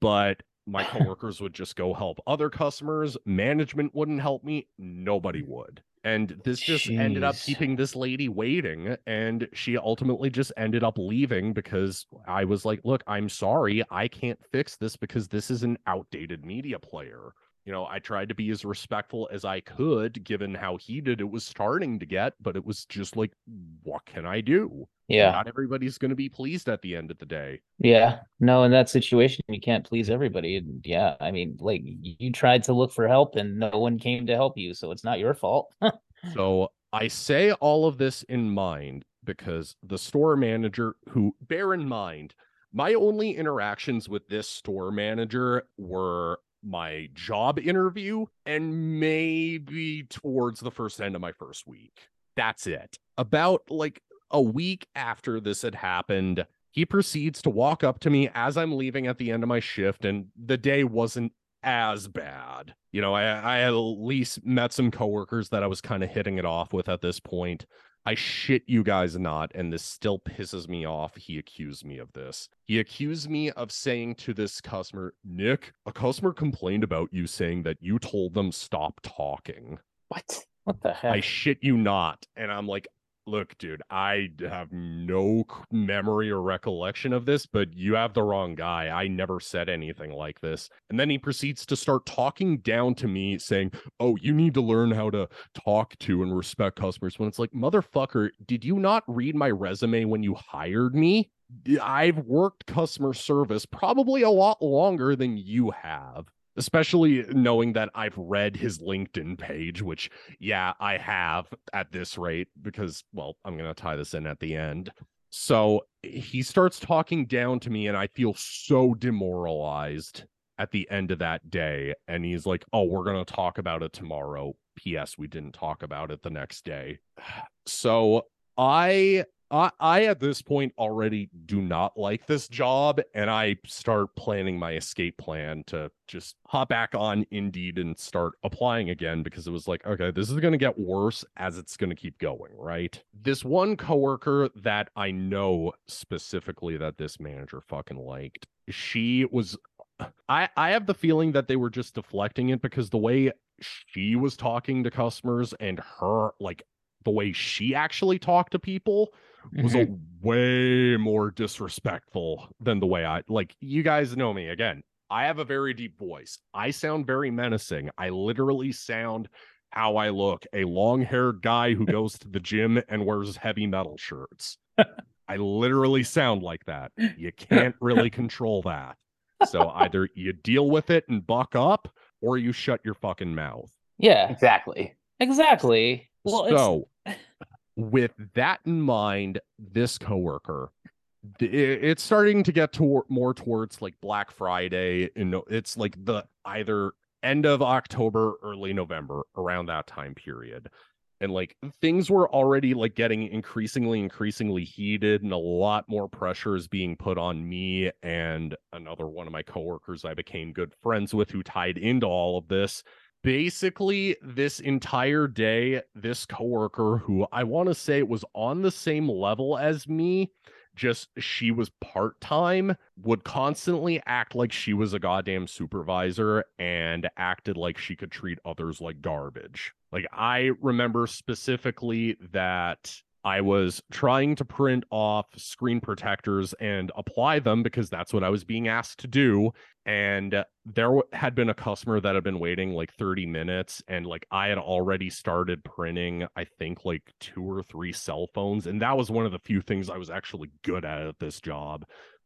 but my coworkers would just go help other customers. Management wouldn't help me. Nobody would. And this just Jeez. ended up keeping this lady waiting, and she ultimately just ended up leaving because I was like, look, I'm sorry, I can't fix this because this is an outdated media player. You know, I tried to be as respectful as I could given how heated it was starting to get, but it was just like, what can I do? Yeah. Not everybody's going to be pleased at the end of the day. Yeah. No, in that situation, you can't please everybody. Yeah. I mean, like you tried to look for help and no one came to help you, so it's not your fault. So I say all of this in mind because the store manager who, bear in mind, my only interactions with this store manager were my job interview and maybe towards the first end of my first week. That's it. About like a week after this had happened, he proceeds to walk up to me as I'm leaving at the end of my shift, and the day wasn't as bad. You know, I, I at least met some coworkers that I was kind of hitting it off with at this point. I shit you guys not, and this still pisses me off. He accused me of this. He accused me of saying to this customer, Nick, a customer complained about you saying that you told them stop talking. What? What the heck? I shit you not. And I'm like, look, dude, I have no memory or recollection of this, but you have the wrong guy. I never said anything like this. And then he proceeds to start talking down to me saying, oh, you need to learn how to talk to and respect customers, when it's like, motherfucker, did you not read my resume when you hired me? I've worked customer service probably a lot longer than you have. Especially knowing that I've read his LinkedIn page, which, yeah, I have at this rate because, well, I'm going to tie this in at the end. So he starts talking down to me, and I feel so demoralized at the end of that day. And he's like, oh, we're going to talk about it tomorrow. P S. We didn't talk about it the next day. So I... I, I, at this point, already do not like this job, and I start planning my escape plan to just hop back on Indeed and start applying again, because it was like, okay, this is going to get worse as it's going to keep going, right? This one coworker that I know specifically that this manager fucking liked, she was... I, I have the feeling that they were just deflecting it, because the way she was talking to customers and her, like, the way she actually talked to people was a way more disrespectful than the way I, like, you guys know me. Again, I have a very deep voice. I sound very menacing. I literally sound how I look, a long-haired guy who goes to the gym and wears heavy metal shirts. I literally sound like that. You can't really control that. So either you deal with it and buck up, or you shut your fucking mouth. Yeah, exactly. Exactly. Well, so with that in mind, this coworker it's starting to get to more towards like Black Friday, and you know, it's like the either end of October, early November, around that time period. And like things were already like getting increasingly, increasingly heated, and a lot more pressure is being put on me and another one of my coworkers I became good friends with who tied into all of this. Basically, this entire day, this coworker who I want to say was on the same level as me, just she was part-time, would constantly act like she was a goddamn supervisor and acted like she could treat others like garbage. Like, I remember specifically that I was trying to print off screen protectors and apply them because that's what I was being asked to do. And there had been a customer that had been waiting like thirty minutes, and like I had already started printing, I think like two or three cell phones. And that was one of the few things I was actually good at at this job.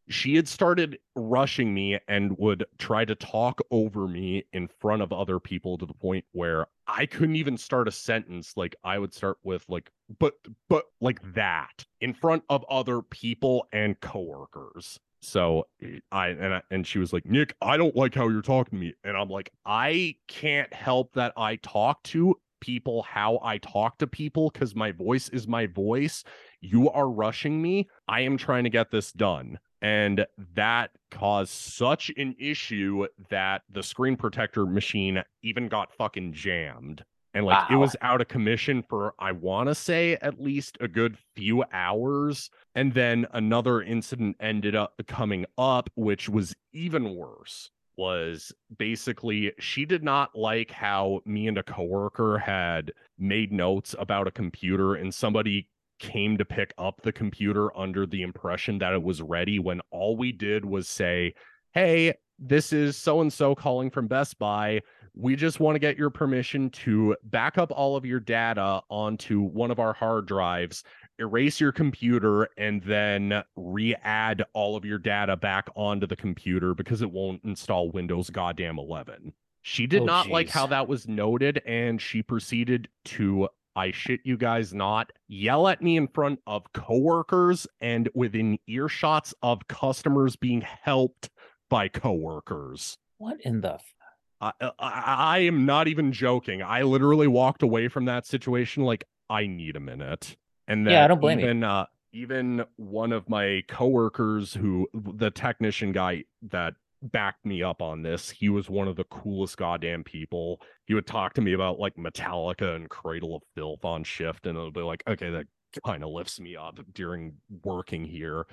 She had started rushing me and would try to talk over me in front of other people to the point where I couldn't even start a sentence. Like I would start with like, but, but like that in front of other people and coworkers. So I, and I, and she was like, Nick, I don't like how you're talking to me. And I'm like, I can't help that I talk to people how I talk to people, because my voice is my voice. You are rushing me. I am trying to get this done. And that caused such an issue that the screen protector machine even got fucking jammed. And like, wow. It was out of commission for, I want to say, at least a good few hours. And then another incident ended up coming up, which was even worse, was basically she did not like how me and a coworker had made notes about a computer, and somebody came to pick up the computer under the impression that it was ready when all we did was say, hey, this is so-and-so calling from Best Buy. We just want to get your permission to back up all of your data onto one of our hard drives, erase your computer, and then re-add all of your data back onto the computer because it won't install Windows goddamn eleven. She did oh, not geez. like how that was noted, and she proceeded to, I shit you guys not, yell at me in front of coworkers and within earshots of customers being helped by coworkers. What in the? F- I, I, I am not even joking. I literally walked away from that situation like, I need a minute. And then yeah, I don't blame even, you. Uh, even one of my coworkers, who the technician guy that backed me up on this, he was one of the coolest goddamn people. He would talk to me about like Metallica and Cradle of Filth on shift, and it'll be like, okay, that kind of lifts me up during working here.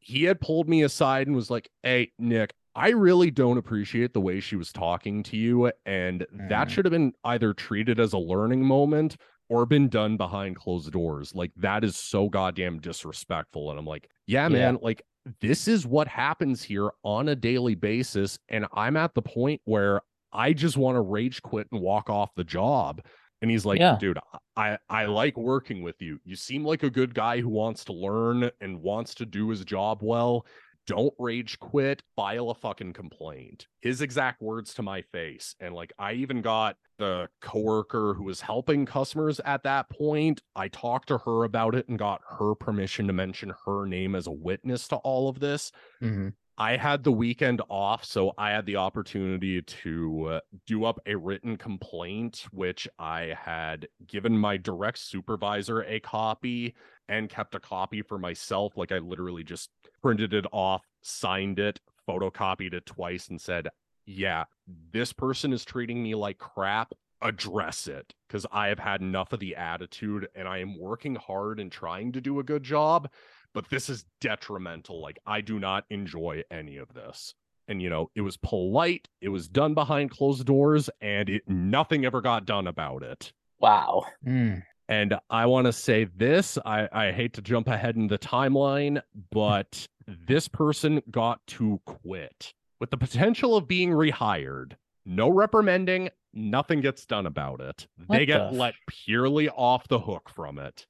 He had pulled me aside and was like, hey, Nick, I really don't appreciate the way she was talking to you, and mm. that should have been either treated as a learning moment or been done behind closed doors. Like, that is so goddamn disrespectful. And I'm like, yeah, yeah. man, like, this is what happens here on a daily basis. And I'm at the point where I just want to rage quit and walk off the job. And he's like, yeah. dude, I, I like working with you. You seem like a good guy who wants to learn and wants to do his job well. Don't rage quit, file a fucking complaint. His exact words to my face. And like, I even got the coworker who was helping customers at that point. I talked to her about it and got her permission to mention her name as a witness to all of this. Mm-hmm. I had the weekend off, so I had the opportunity to uh, do up a written complaint, which I had given my direct supervisor a copy and kept a copy for myself. Like, I literally just printed it off, signed it, photocopied it twice, and said, yeah, this person is treating me like crap. Address it, because I have had enough of the attitude, and I am working hard and trying to do a good job. But this is detrimental. Like, I do not enjoy any of this. And, you know, it was polite. It was done behind closed doors, and it, nothing ever got done about it. Wow. Mm. And I want to say this. I, I hate to jump ahead in the timeline, but this person got to quit with the potential of being rehired. No reprimanding. Nothing gets done about it. What they get the... let purely off the hook from it.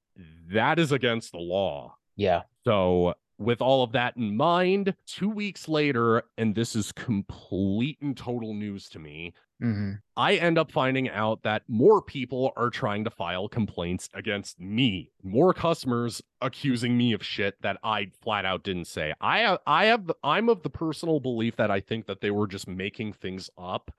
That is against the law. Yeah. So With all of that in mind, two weeks later, and this is complete and total news to me, mm-hmm. I end up finding out that more people are trying to file complaints against me. More customers accusing me of shit that I flat out didn't say. I, I have, I'm of the personal belief that I think that they were just making things up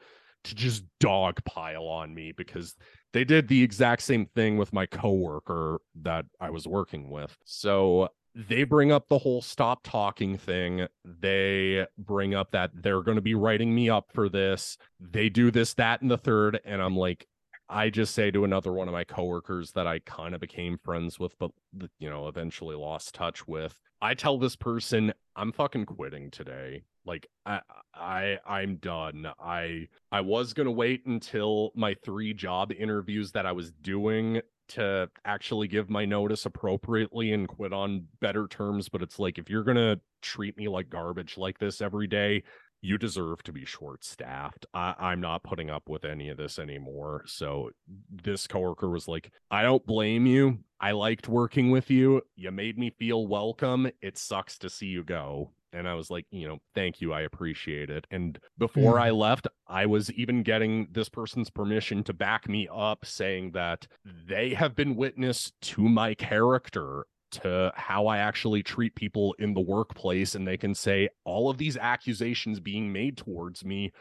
to just dogpile on me, because they did the exact same thing with my coworker that I was working with. So they bring up the whole stop talking thing. They bring up that they're going to be writing me up for this. They do this, that, and the third. And I'm like, I just say to another one of my coworkers that I kind of became friends with, but, you know, eventually lost touch with, I tell this person, I'm fucking quitting today. Like, I, I, I'm done. I, I was going to wait until my three job interviews that I was doing to actually give my notice appropriately and quit on better terms. But it's like, if you're going to treat me like garbage like this every day, you deserve to be short-staffed. I- I'm not putting up with any of this anymore. So this coworker was like, I don't blame you. I liked working with you. You made me feel welcome. It sucks to see you go. And I was like, you know, thank you. I appreciate it. And before yeah. I left, I was even getting this person's permission to back me up, saying that they have been witness to my character, to how I actually treat people in the workplace. And they can say all of these accusations being made towards me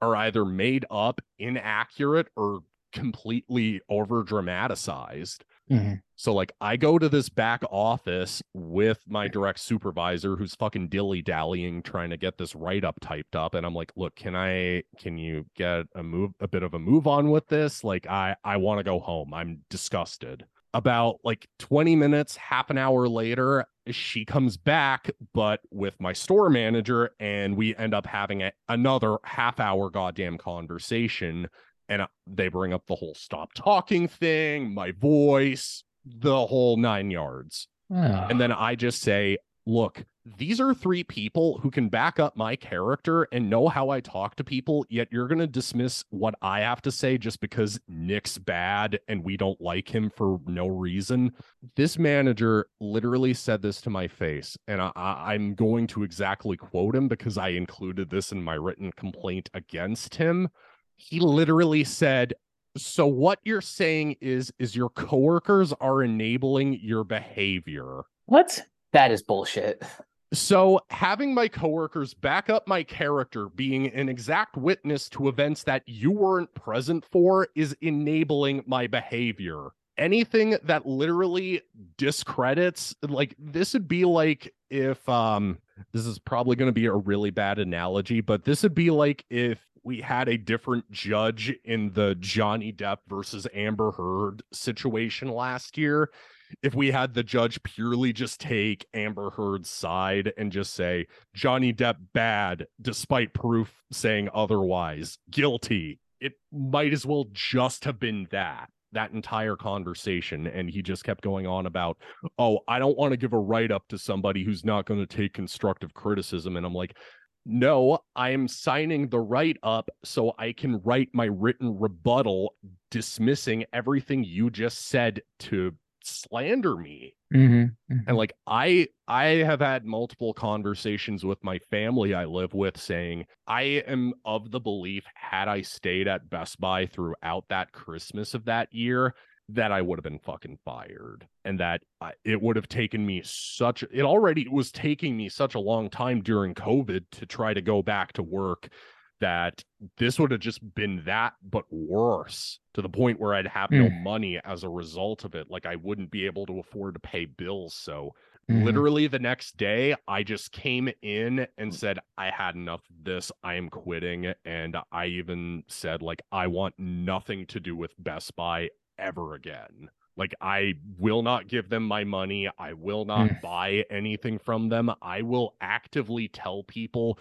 are either made up, inaccurate, or completely over dramatized. Mm-hmm. So like, I go to this back office with my direct supervisor who's fucking dilly-dallying trying to get this write-up typed up, and I'm like, look, can I can you get a move a bit of a move on with this? Like, I I want to go home. I'm disgusted. About like twenty minutes, half an hour later, she comes back, but with my store manager, and we end up having a, another half hour goddamn conversation. And they bring up the whole stop talking thing, my voice, the whole nine yards. Oh. And then I just say, look, these are three people who can back up my character and know how I talk to people, yet you're going to dismiss what I have to say just because Nick's bad and we don't like him for no reason. This manager literally said this to my face, and I, I, I'm going to exactly quote him because I included this in my written complaint against him. He literally said, so what you're saying is, is your coworkers are enabling your behavior. What? That is bullshit. So having my coworkers back up my character, being an exact witness to events that you weren't present for, is enabling my behavior. Anything that literally discredits, like, this would be like if, um, this is probably going to be a really bad analogy, but this would be like if we had a different judge in the Johnny Depp versus Amber Heard situation last year. If we had the judge purely just take Amber Heard's side and just say, Johnny Depp bad, despite proof saying otherwise, guilty. It might as well just have been that, that entire conversation. And he just kept going on about, oh, I don't want to give a write-up to somebody who's not going to take constructive criticism. And I'm like, no, I am signing the write-up so I can write my written rebuttal dismissing everything you just said to slander me. Mm-hmm. Mm-hmm. And like, I I have had multiple conversations with my family I live with saying, I am of the belief, had I stayed at Best Buy throughout that Christmas of that year, that I would have been fucking fired, and that I, it would have taken me such, it already was taking me such a long time during COVID to try to go back to work, that this would have just been that, but worse, to the point where I'd have mm. no money as a result of it. Like, I wouldn't be able to afford to pay bills. So mm. literally the next day, I just came in and said, I had enough of this. I am quitting. And I even said, like, I want nothing to do with Best Buy ever again. Like, I will not give them my money. I will not mm. buy anything from them. I will actively tell people,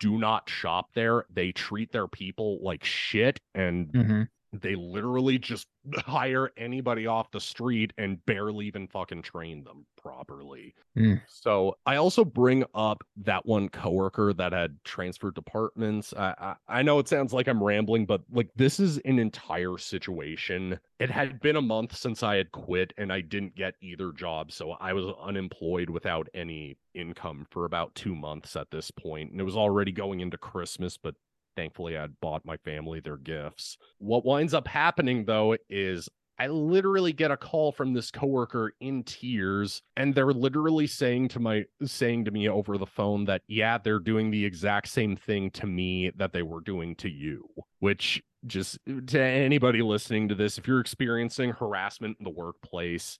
do not shop there. They treat their people like shit, and mm-hmm. They literally just hire anybody off the street and barely even fucking train them properly. Mm. So I also bring up that one coworker that had transferred departments. I, I I know it sounds like I'm rambling, but like this is an entire situation. It had been a month since I had quit and I didn't get either job. So I was unemployed without any income for about two months at this point. And it was already going into Christmas, but thankfully, I'd bought my family their gifts. What winds up happening, though, is I literally get a call from this coworker in tears, and they're literally saying to my saying to me over the phone that, yeah, they're doing the exact same thing to me that they were doing to you, which just to anybody listening to this, if you're experiencing harassment in the workplace,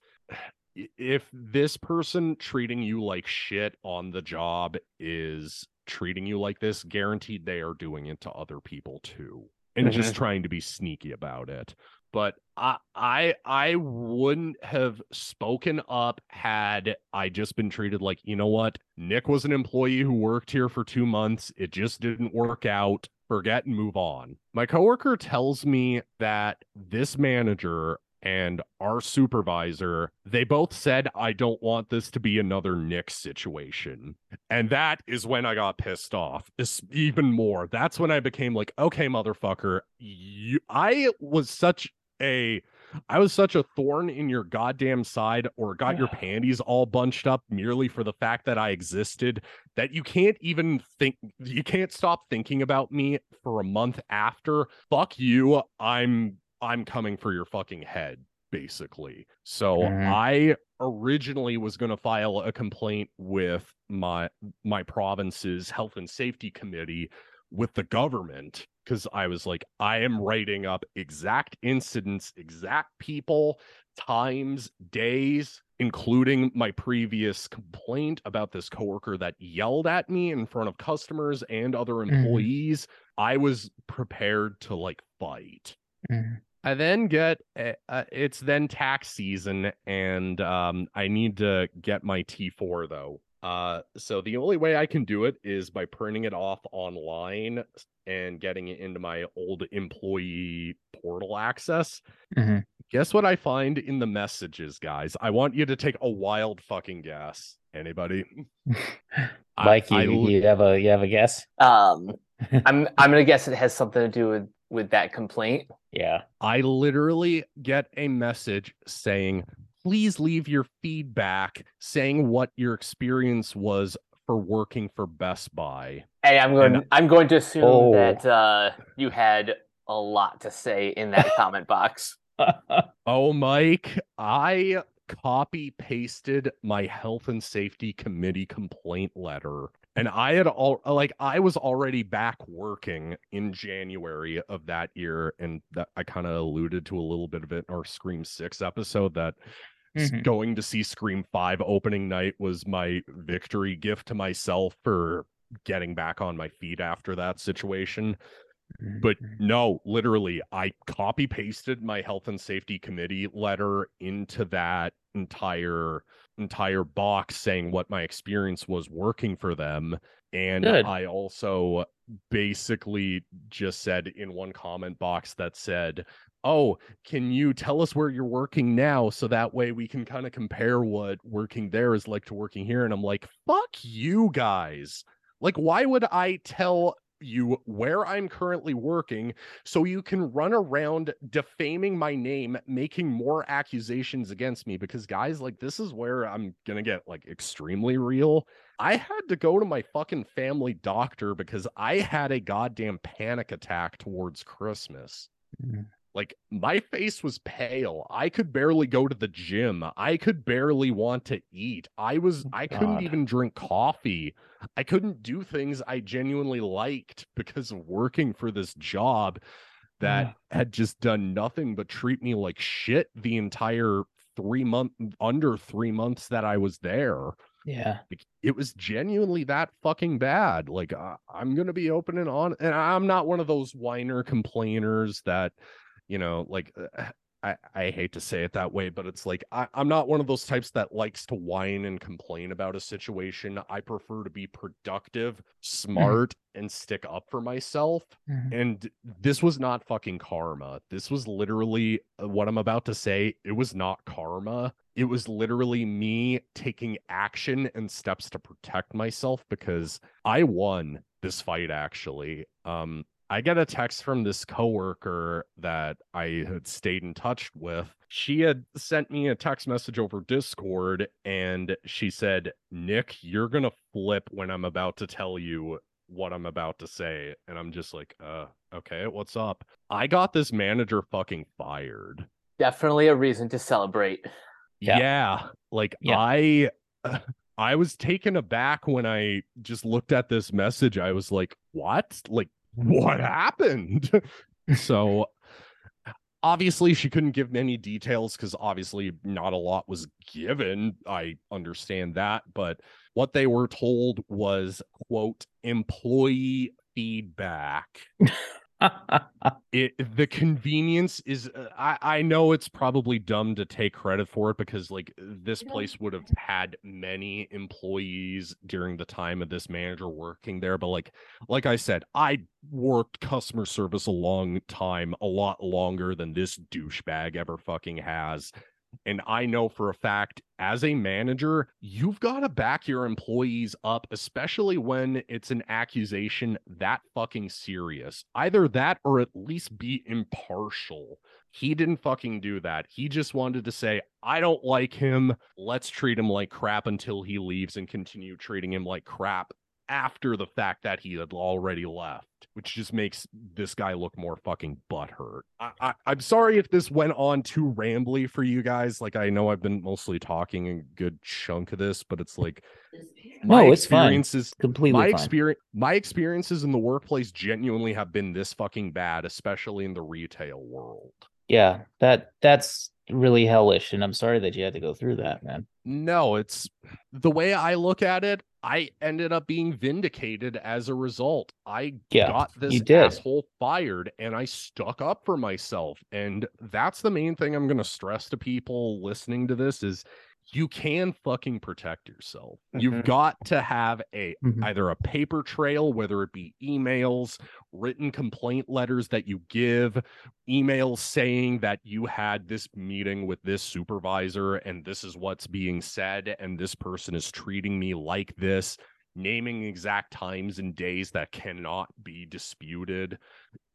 if this person treating you like shit on the job is treating you like this, guaranteed they are doing it to other people too, and mm-hmm. just trying to be sneaky about it. But I, I I wouldn't have spoken up had I just been treated like, you know what, Nick was an employee who worked here for two months. It just didn't work out. Forget and move on. My coworker tells me that this manager and our supervisor, they both said, I don't want this to be another Nick situation. And that is when I got pissed off. It's even more. That's when I became like, okay, motherfucker, you, I was such a, I was such a thorn in your goddamn side, or got your panties all bunched up merely for the fact that I existed, that you can't even think, you can't stop thinking about me for a month after. Fuck you. I'm I'm coming for your fucking head, basically. So mm-hmm. I originally was going to file a complaint with my my province's health and safety committee with the government, because I was like, I am writing up exact incidents, exact people, times, days, including my previous complaint about this coworker that yelled at me in front of customers and other employees. Mm-hmm. I was prepared to like fight. Mm-hmm. I then get, uh, it's then tax season, and um, I need to get my T four, though. Uh, so the only way I can do it is by printing it off online and getting it into my old employee portal access. Mm-hmm. Guess what I find in the messages, guys? I want you to take a wild fucking guess. Anybody? Mike, I, you, I, you have a you have a guess? Um, I'm I'm gonna guess it has something to do with with that complaint. Yeah. I literally get a message saying, please leave your feedback saying what your experience was for working for Best Buy. Hey, I'm going and, I'm going to assume oh. that uh, you had a lot to say in that comment box. Oh, Mike, I copy pasted my health and safety committee complaint letter. And I had all like I was already back working in January of that year, and that I kind of alluded to a little bit of it in our Scream six episode. That mm-hmm. going to see Scream five opening night was my victory gift to myself for getting back on my feet after that situation. But no, literally, I copy pasted my health and safety committee letter into that entire entire box saying what my experience was working for them. And good. I also basically just said in one comment box that said, oh, can you tell us where you're working now? So that way we can kind of compare what working there is like to working here. And I'm like, fuck you guys. Like, why would I tell you where I'm currently working so you can run around defaming my name, making more accusations against me? Because guys, like, this is where I'm gonna get like extremely real. I had to go to my fucking family doctor because I had a goddamn panic attack towards Christmas. Mm-hmm. Like, my face was pale. I could barely go to the gym. I could barely want to eat. I was, I God. couldn't even drink coffee. I couldn't do things I genuinely liked because of working for this job that yeah. had just done nothing but treat me like shit the entire three month, under three months that I was there. Yeah, it was genuinely that fucking bad. Like, uh, I'm going to be open and honest, and I'm not one of those whiner complainers that, you know, like, I, I hate to say it that way, but it's like, I, I'm not one of those types that likes to whine and complain about a situation. I prefer to be productive, smart, mm-hmm. and stick up for myself. Mm-hmm. And this was not fucking karma. This was literally what I'm about to say. It was not karma. It was literally me taking action and steps to protect myself, because I won this fight, actually. Um, I get a text from this coworker that I had stayed in touch with. She had sent me a text message over Discord, and she said, "Nick, you're going to flip when I'm about to tell you what I'm about to say." And I'm just like, uh, okay, what's up? I got this manager fucking fired. Definitely a reason to celebrate. Yeah. yeah like, yeah. I... Uh, I was taken aback when I just looked at this message. I was like, what? Like, what happened? So obviously she couldn't give many details, because obviously not a lot was given. I understand that. But what they were told was, quote, employee feedback. It, the convenience is, uh, I, I know it's probably dumb to take credit for it, because like this place would have had many employees during the time of this manager working there. But like, like I said, I worked customer service a long time, a lot longer than this douchebag ever fucking has. And I know for a fact, as a manager, you've got to back your employees up, especially when it's an accusation that fucking serious. Either that, or at least be impartial. He didn't fucking do that. He just wanted to say, I don't like him. Let's treat him like crap until he leaves, and continue treating him like crap after the fact that he had already left, which just makes this guy look more fucking butthurt. I, I, I'm sorry if this went on too rambly for you guys. Like, I know I've been mostly talking a good chunk of this, but it's like, my no, it's experiences, fine. Completely my fine. Experience, my experiences in the workplace genuinely have been this fucking bad, especially in the retail world. Yeah, that that's really hellish, and I'm sorry that you had to go through that, man. No, it's the way I look at it. I ended up being vindicated as a result. I yeah, got this asshole fired, and I stuck up for myself. And that's the main thing I'm going to stress to people listening to this is you can fucking protect yourself. Mm-hmm. You've got to have a mm-hmm. either a paper trail, whether it be emails, written complaint letters that you give, emails saying that you had this meeting with this supervisor and this is what's being said and this person is treating me like this, naming exact times and days that cannot be disputed.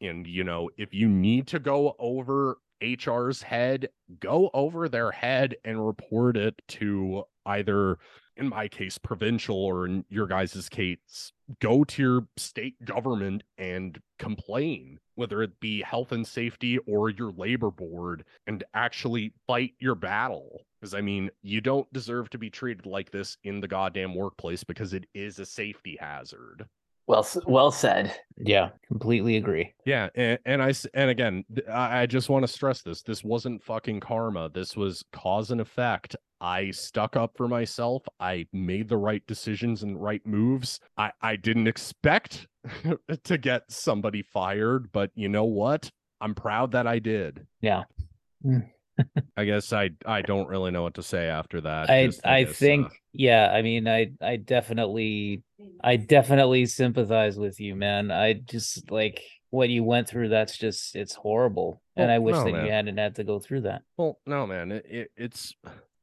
And, you know, if you need to go over H R's head, go over their head and report it to either, in my case, provincial, or in your guys' case, go to your state government and complain, whether it be health and safety or your labor board, and actually fight your battle. Because, I mean, you don't deserve to be treated like this in the goddamn workplace, because it is a safety hazard. Well, well said. Yeah, completely agree. Yeah, and, and I and again, I just want to stress this. This wasn't fucking karma. This was cause and effect. I stuck up for myself. I made the right decisions and right moves. I, I didn't expect to get somebody fired, but you know what? I'm proud that I did. Yeah. I guess I, I don't really know what to say after that. I, I guess, think, uh, yeah, I mean, I, I definitely, I definitely sympathize with you, man. I just like what you went through. That's just, it's horrible. Well, and I wish no, that man. you hadn't had to go through that. Well, no, man, it, it, it's,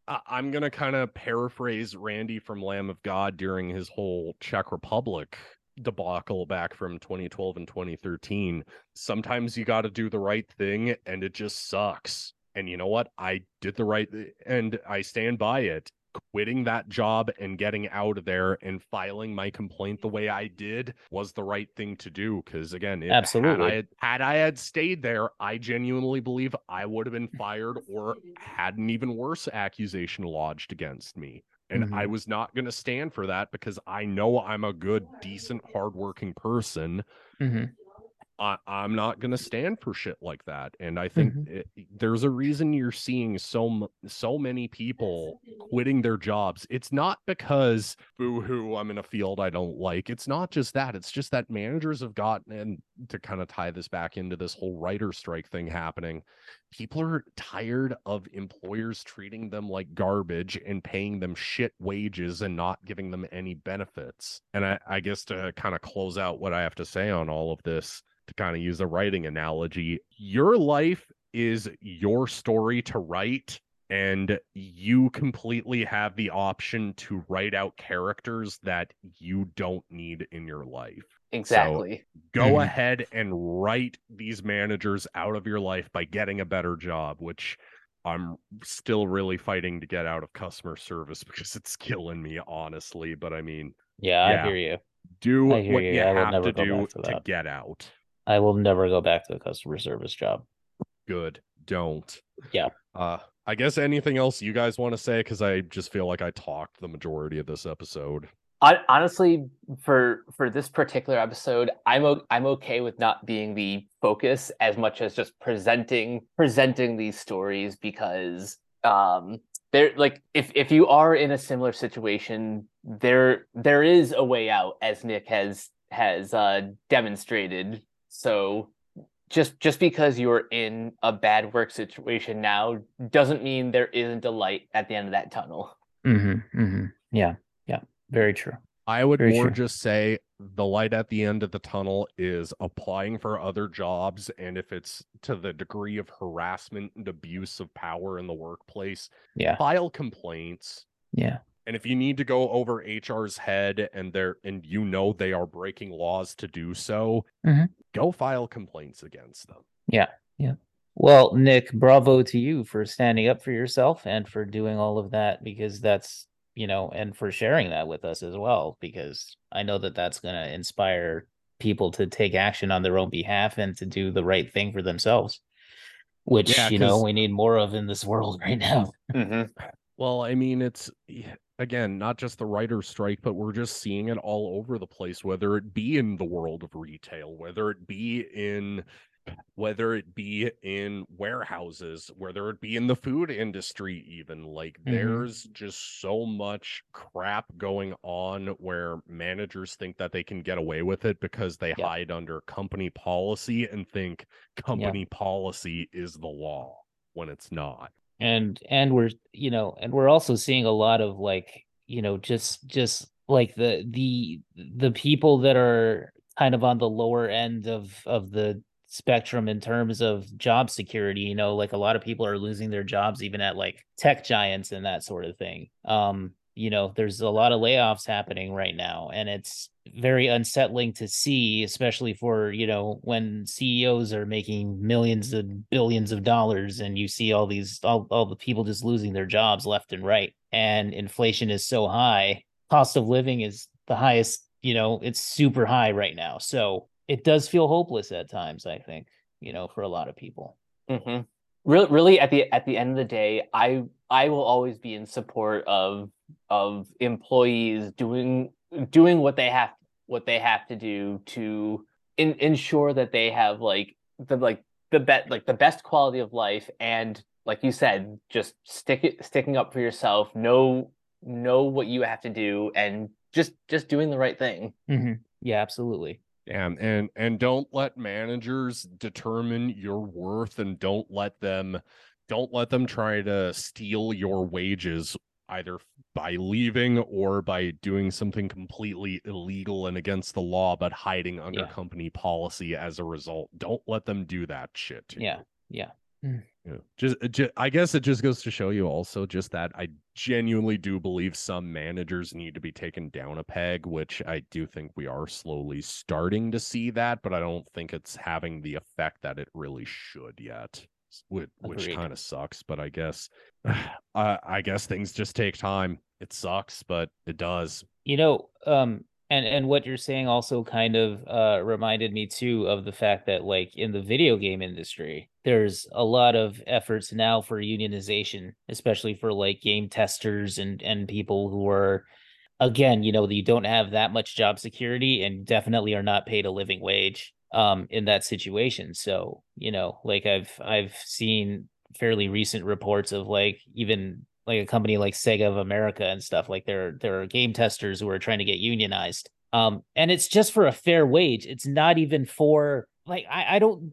I, I'm going to kind of paraphrase Randy from Lamb of God during his whole Czech Republic debacle back from twenty twelve and twenty thirteen. Sometimes you got to do the right thing, and it just sucks. And you know what? I did the right thing, and I stand by it. Quitting that job and getting out of there and filing my complaint the way I did was the right thing to do. Because again, if Absolutely. Had, I had, had I had stayed there, I genuinely believe I would have been fired or had an even worse accusation lodged against me. And mm-hmm. I was not going to stand for that, because I know I'm a good, decent, hardworking person. Mm-hmm. I, I'm not going to stand for shit like that. And I think mm-hmm. it, there's a reason you're seeing so so many people quitting their jobs. It's not because, boo-hoo, I'm in a field I don't like. It's not just that. It's just that managers have gotten, and to kind of tie this back into this whole writer strike thing happening, people are tired of employers treating them like garbage and paying them shit wages and not giving them any benefits. And I, I guess to kind of close out what I have to say on all of this, to kind of use a writing analogy, your life is your story to write, and you completely have the option to write out characters that you don't need in your life. Exactly. So go mm-hmm. ahead and write these managers out of your life by getting a better job, which I'm still really fighting to get out of customer service because it's killing me, honestly. But I mean, yeah, yeah. I hear you. Do what you, you have to do to, to get out. I will never go back to a customer service job. Good. Don't. Yeah. Uh, I guess anything else you guys want to say? Because I just feel like I talked the majority of this episode. I honestly, for for this particular episode, I'm o- I'm okay with not being the focus as much as just presenting presenting these stories, because um, they're like, if if you are in a similar situation, there there is a way out, as Nick has has uh, demonstrated. So just just because you're in a bad work situation now doesn't mean there isn't a light at the end of that tunnel. Mm-hmm, mm-hmm. Yeah, yeah, very true. I would very more true. just say the light at the end of the tunnel is applying for other jobs, and if it's to the degree of harassment and abuse of power in the workplace, yeah. file complaints. Yeah. And if you need to go over H R's head and they're, and you know they are breaking laws to do so, mm-hmm. go file complaints against them. Yeah, yeah. Well, Nick, bravo to you for standing up for yourself and for doing all of that, because that's, you know, and for sharing that with us as well, because I know that that's going to inspire people to take action on their own behalf and to do the right thing for themselves, which, yeah, you know, we need more of in this world right now. Mm-hmm. Well, I mean, it's, again, not just the writer's strike, but we're just seeing it all over the place, whether it be in the world of retail, whether it be in whether it be in warehouses, whether it be in the food industry, even like mm-hmm. there's just so much crap going on where managers think that they can get away with it because they yeah. hide under company policy and think company yeah. policy is the law when it's not. And and we're, you know, and we're also seeing a lot of, like, you know, just just like the the the people that are kind of on the lower end of of the spectrum in terms of job security. You know, like a lot of people are losing their jobs even at like tech giants and that sort of thing. Um, you know, there's a lot of layoffs happening right now, and it's very unsettling to see, especially for, you know, when C E Os are making millions and billions of dollars and you see all these all, all the people just losing their jobs left and right, and inflation is so high, cost of living is the highest, you know, it's super high right now, so it does feel hopeless at times, I think, you know, for a lot of people. Mm-hmm. Really, really at the at the end of the day, I I will always be in support of of employees doing doing what they have what they have to do to in, ensure that they have like the like the bet like the best quality of life, and like you said, just stick it sticking up for yourself, know know what you have to do, and just just doing the right thing. Mm-hmm. Yeah, absolutely. And, and and don't let managers determine your worth, and don't let them don't let them try to steal your wages, either by leaving or by doing something completely illegal and against the law, but hiding under yeah. company policy as a result. Don't let them do that shit to yeah. you. Yeah. Yeah. Just, just, I guess it just goes to show you also just that I genuinely do believe some managers need to be taken down a peg, which I do think we are slowly starting to see that, but I don't think it's having the effect that it really should yet. Which, which kind of sucks, but I guess uh, I guess things just take time. It sucks, but it does. You know, um, and, and what you're saying also kind of uh, reminded me, too, of the fact that, like, in the video game industry, there's a lot of efforts now for unionization, especially for, like, game testers and, and people who are, again, you know, you don't have that much job security and definitely are not paid a living wage. um, in that situation. So, you know, like I've, I've seen fairly recent reports of like, even like a company like Sega of America and stuff, like there, there are game testers who are trying to get unionized. Um, and it's just for a fair wage. It's not even for like, I, I don't,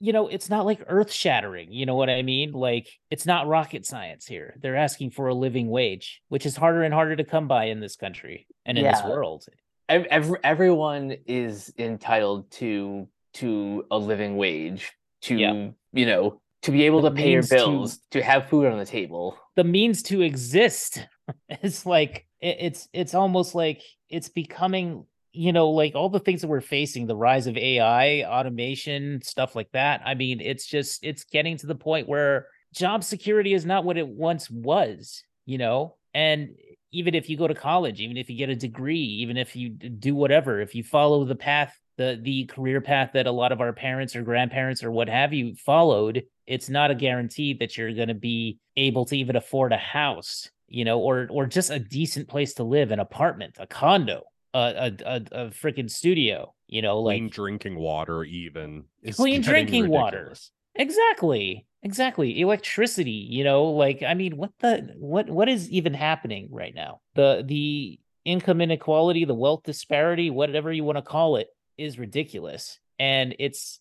you know, it's not like earth shattering. You know what I mean? Like it's not rocket science here. They're asking for a living wage, which is harder and harder to come by in this country and in yeah. this world. Every, everyone is entitled to to a living wage, to yeah. you know, to be able the to pay your bills, to, to have food on the table, the means to exist. It's like it, it's it's almost like it's becoming, you know, like all the things that we're facing, the rise of A I, automation, stuff like that. I mean, it's just it's getting to the point where job security is not what it once was, you know, and even if you go to college, even if you get a degree, even if you do whatever, if you follow the path, the the career path that a lot of our parents or grandparents or what have you followed, it's not a guarantee that you're going to be able to even afford a house, you know, or or just a decent place to live, an apartment, a condo, a a, a, a freaking studio, you know, like clean drinking water, even clean drinking water. Exactly. Exactly. Electricity, you know, like, I mean, what the, what, what is even happening right now? The, the income inequality, the wealth disparity, whatever you want to call it, is ridiculous. And it's,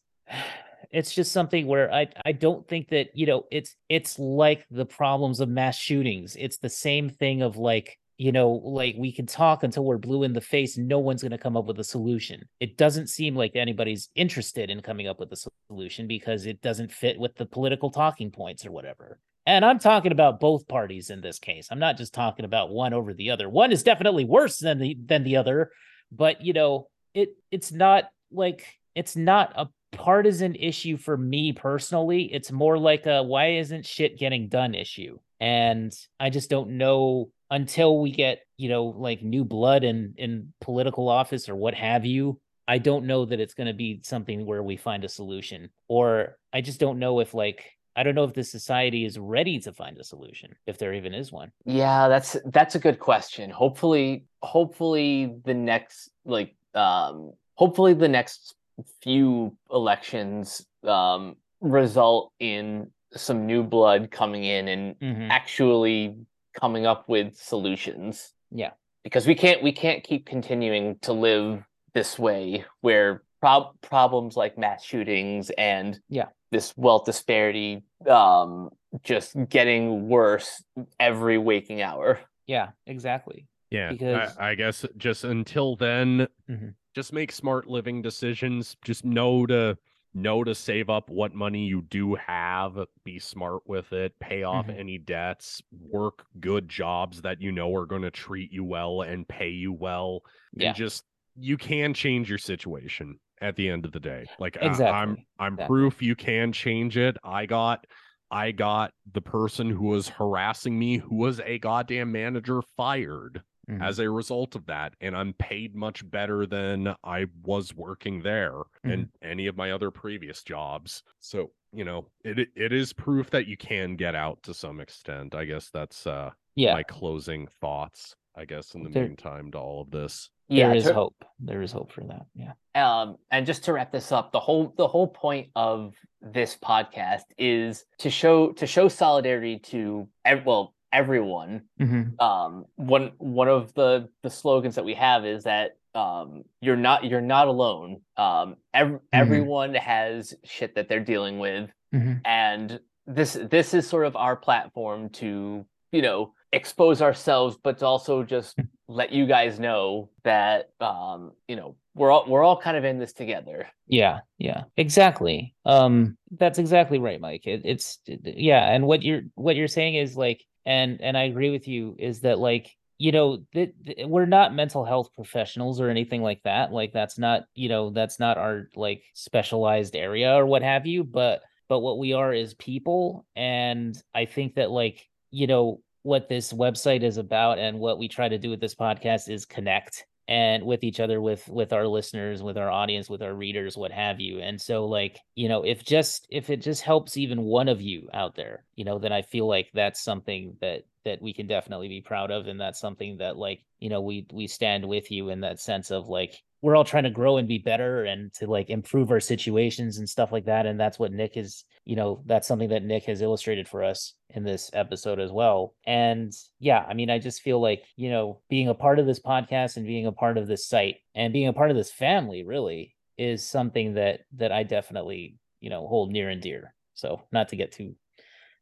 it's just something where I, I don't think that, you know, it's, it's like the problems of mass shootings. It's the same thing of like, you know, like we can talk until we're blue in the face. No one's going to come up with a solution. It doesn't seem like anybody's interested in coming up with a solution. solution because it doesn't fit with the political talking points or whatever. And I'm talking about both parties in this case. I'm not just talking about one over the other. One is definitely worse than the than the other, but you know, it it's not like it's not a partisan issue for me personally. It's more like a why isn't shit getting done issue. And I just don't know until we get, you know, like new blood in in political office or what have you. I don't know that it's going to be something where we find a solution, or I just don't know if like, I don't know if this society is ready to find a solution, if there even is one. Yeah, that's, that's a good question. Hopefully, hopefully the next, like, um, hopefully the next few elections um, result in some new blood coming in and mm-hmm. actually coming up with solutions. Yeah. Because we can't, we can't keep continuing to live this way, where prob- problems like mass shootings and yeah. this wealth disparity um, just getting worse every waking hour. Yeah, exactly. Yeah, because... I, I guess just until then, mm-hmm. just make smart living decisions. Just know to know to save up what money you do have, be smart with it, pay off mm-hmm. any debts, work good jobs that you know are going to treat you well and pay you well, yeah. and just you can change your situation at the end of the day. Like exactly. I, I'm, I'm exactly. proof you can change it. I got, I got the person who was harassing me, who was a goddamn manager, fired mm-hmm. as a result of that. And I'm paid much better than I was working there mm-hmm. and any of my other previous jobs. So, you know, it, it is proof that you can get out to some extent. I guess that's uh, yeah. my closing thoughts, I guess, in the there, meantime to all of this. Yeah, there is to, hope. There is hope for that. Yeah. Um, and just to wrap this up, the whole the whole point of this podcast is to show to show solidarity to ev- well everyone. Mm-hmm. Um, one one of the the slogans that we have is that um, you're not you're not alone. Um, ev- mm-hmm. everyone has shit that they're dealing with, mm-hmm. and this this is sort of our platform to, you know, expose ourselves, but to also just let you guys know that um you know we're all we're all kind of in this together. Yeah, yeah, exactly. Um that's exactly right, Mike. It, it's it, yeah, and what you're what you're saying is like, and and I agree with you, is that like, you know, th- th- we're not mental health professionals or anything like that. Like that's not, you know, that's not our like specialized area or what have you, but but what we are is people. And I think that like, you know, what this website is about and what we try to do with this podcast is connect and with each other, with, with our listeners, with our audience, with our readers, what have you. And so like, you know, if just, if it just helps even one of you out there, you know, then I feel like that's something that, that we can definitely be proud of. And that's something that like, you know, we, we stand with you in that sense of like, we're all trying to grow and be better and to like improve our situations and stuff like that. And that's what Nick is, you know, that's something that Nick has illustrated for us in this episode as well. And yeah, I mean, I just feel like, you know, being a part of this podcast and being a part of this site and being a part of this family really is something that, that I definitely, you know, hold near and dear. So not to get too,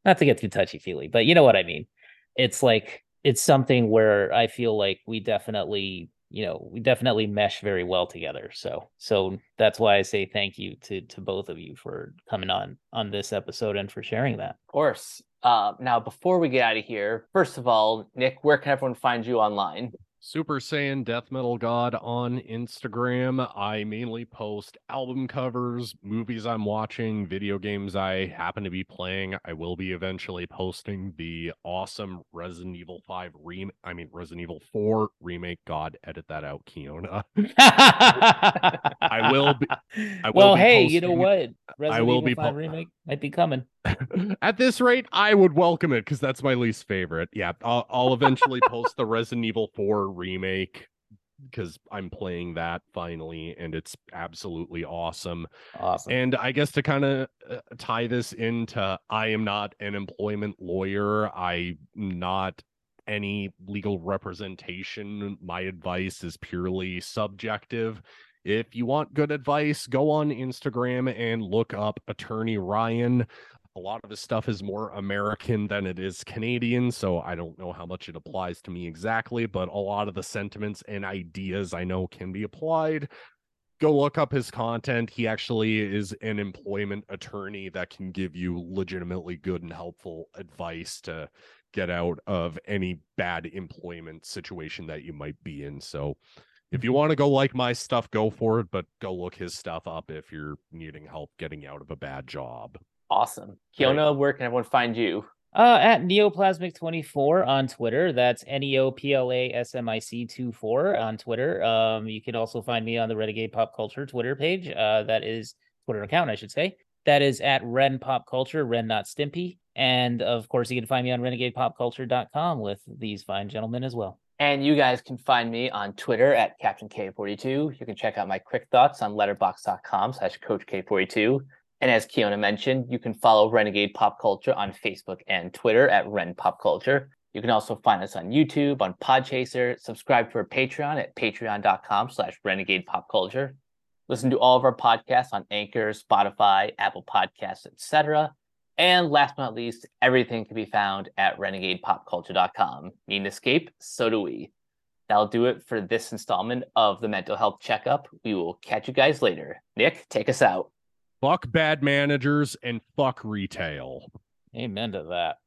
not to get too touchy feely, but you know what I mean? It's like, it's something where I feel like we definitely, you know, we definitely mesh very well together. So, so that's why I say thank you to to both of you for coming on on this episode and for sharing that. Of course. Uh, now, before we get out of here, first of all, Nick, where can everyone find you online? Super Saiyan Death Metal God on Instagram. I mainly post album covers, movies I'm watching, video games I happen to be playing. I will be eventually posting the awesome Resident Evil five rem- I mean Resident Evil four remake. God, edit that out, Keona. I will be I will Well, be hey, posting, you know what? Resident I will Evil be five po- remake might be coming. At this rate, I would welcome it because that's my least favorite. Yeah, I'll, I'll eventually post the Resident Evil four remake because I'm playing that finally, and it's absolutely awesome. Awesome. And I guess to kind of uh, tie this into, I am not an employment lawyer. I'm not any legal representation. My advice is purely subjective. If you want good advice, go on Instagram and look up Attorney Ryan. A lot of his stuff is more American than it is Canadian, so I don't know how much it applies to me exactly, but a lot of the sentiments and ideas I know can be applied. Go look up his content. He actually is an employment attorney that can give you legitimately good and helpful advice to get out of any bad employment situation that you might be in. So if you want to go like my stuff, go for it, but go look his stuff up if you're needing help getting out of a bad job. Awesome. Keona, where can everyone find you? Uh, at Neoplasmic twenty-four on Twitter. That's N E O P L A S M I C two four on Twitter. Um, you can also find me on the Renegade Pop Culture Twitter page. Uh, that is Twitter account, I should say. That is at Ren Pop Culture, Ren Not Stimpy. And of course, you can find me on Renegade Pop Culture dot com with these fine gentlemen as well. And you guys can find me on Twitter at Captain K forty-two. You can check out my quick thoughts on letterboxd dot com slash Coach K forty-two. And as Keona mentioned, you can follow Renegade Pop Culture on Facebook and Twitter at Ren Pop Culture. You can also find us on YouTube, on Podchaser, subscribe to our Patreon at patreon dot com slash Renegade Pop Culture. Listen to all of our podcasts on Anchor, Spotify, Apple Podcasts, et cetera. And last but not least, everything can be found at Renegade Pop Culture dot com. Need an escape? So do we. That'll do it for this installment of the Mental Health Checkup. We will catch you guys later. Nick, take us out. Fuck bad managers and fuck retail. Amen to that.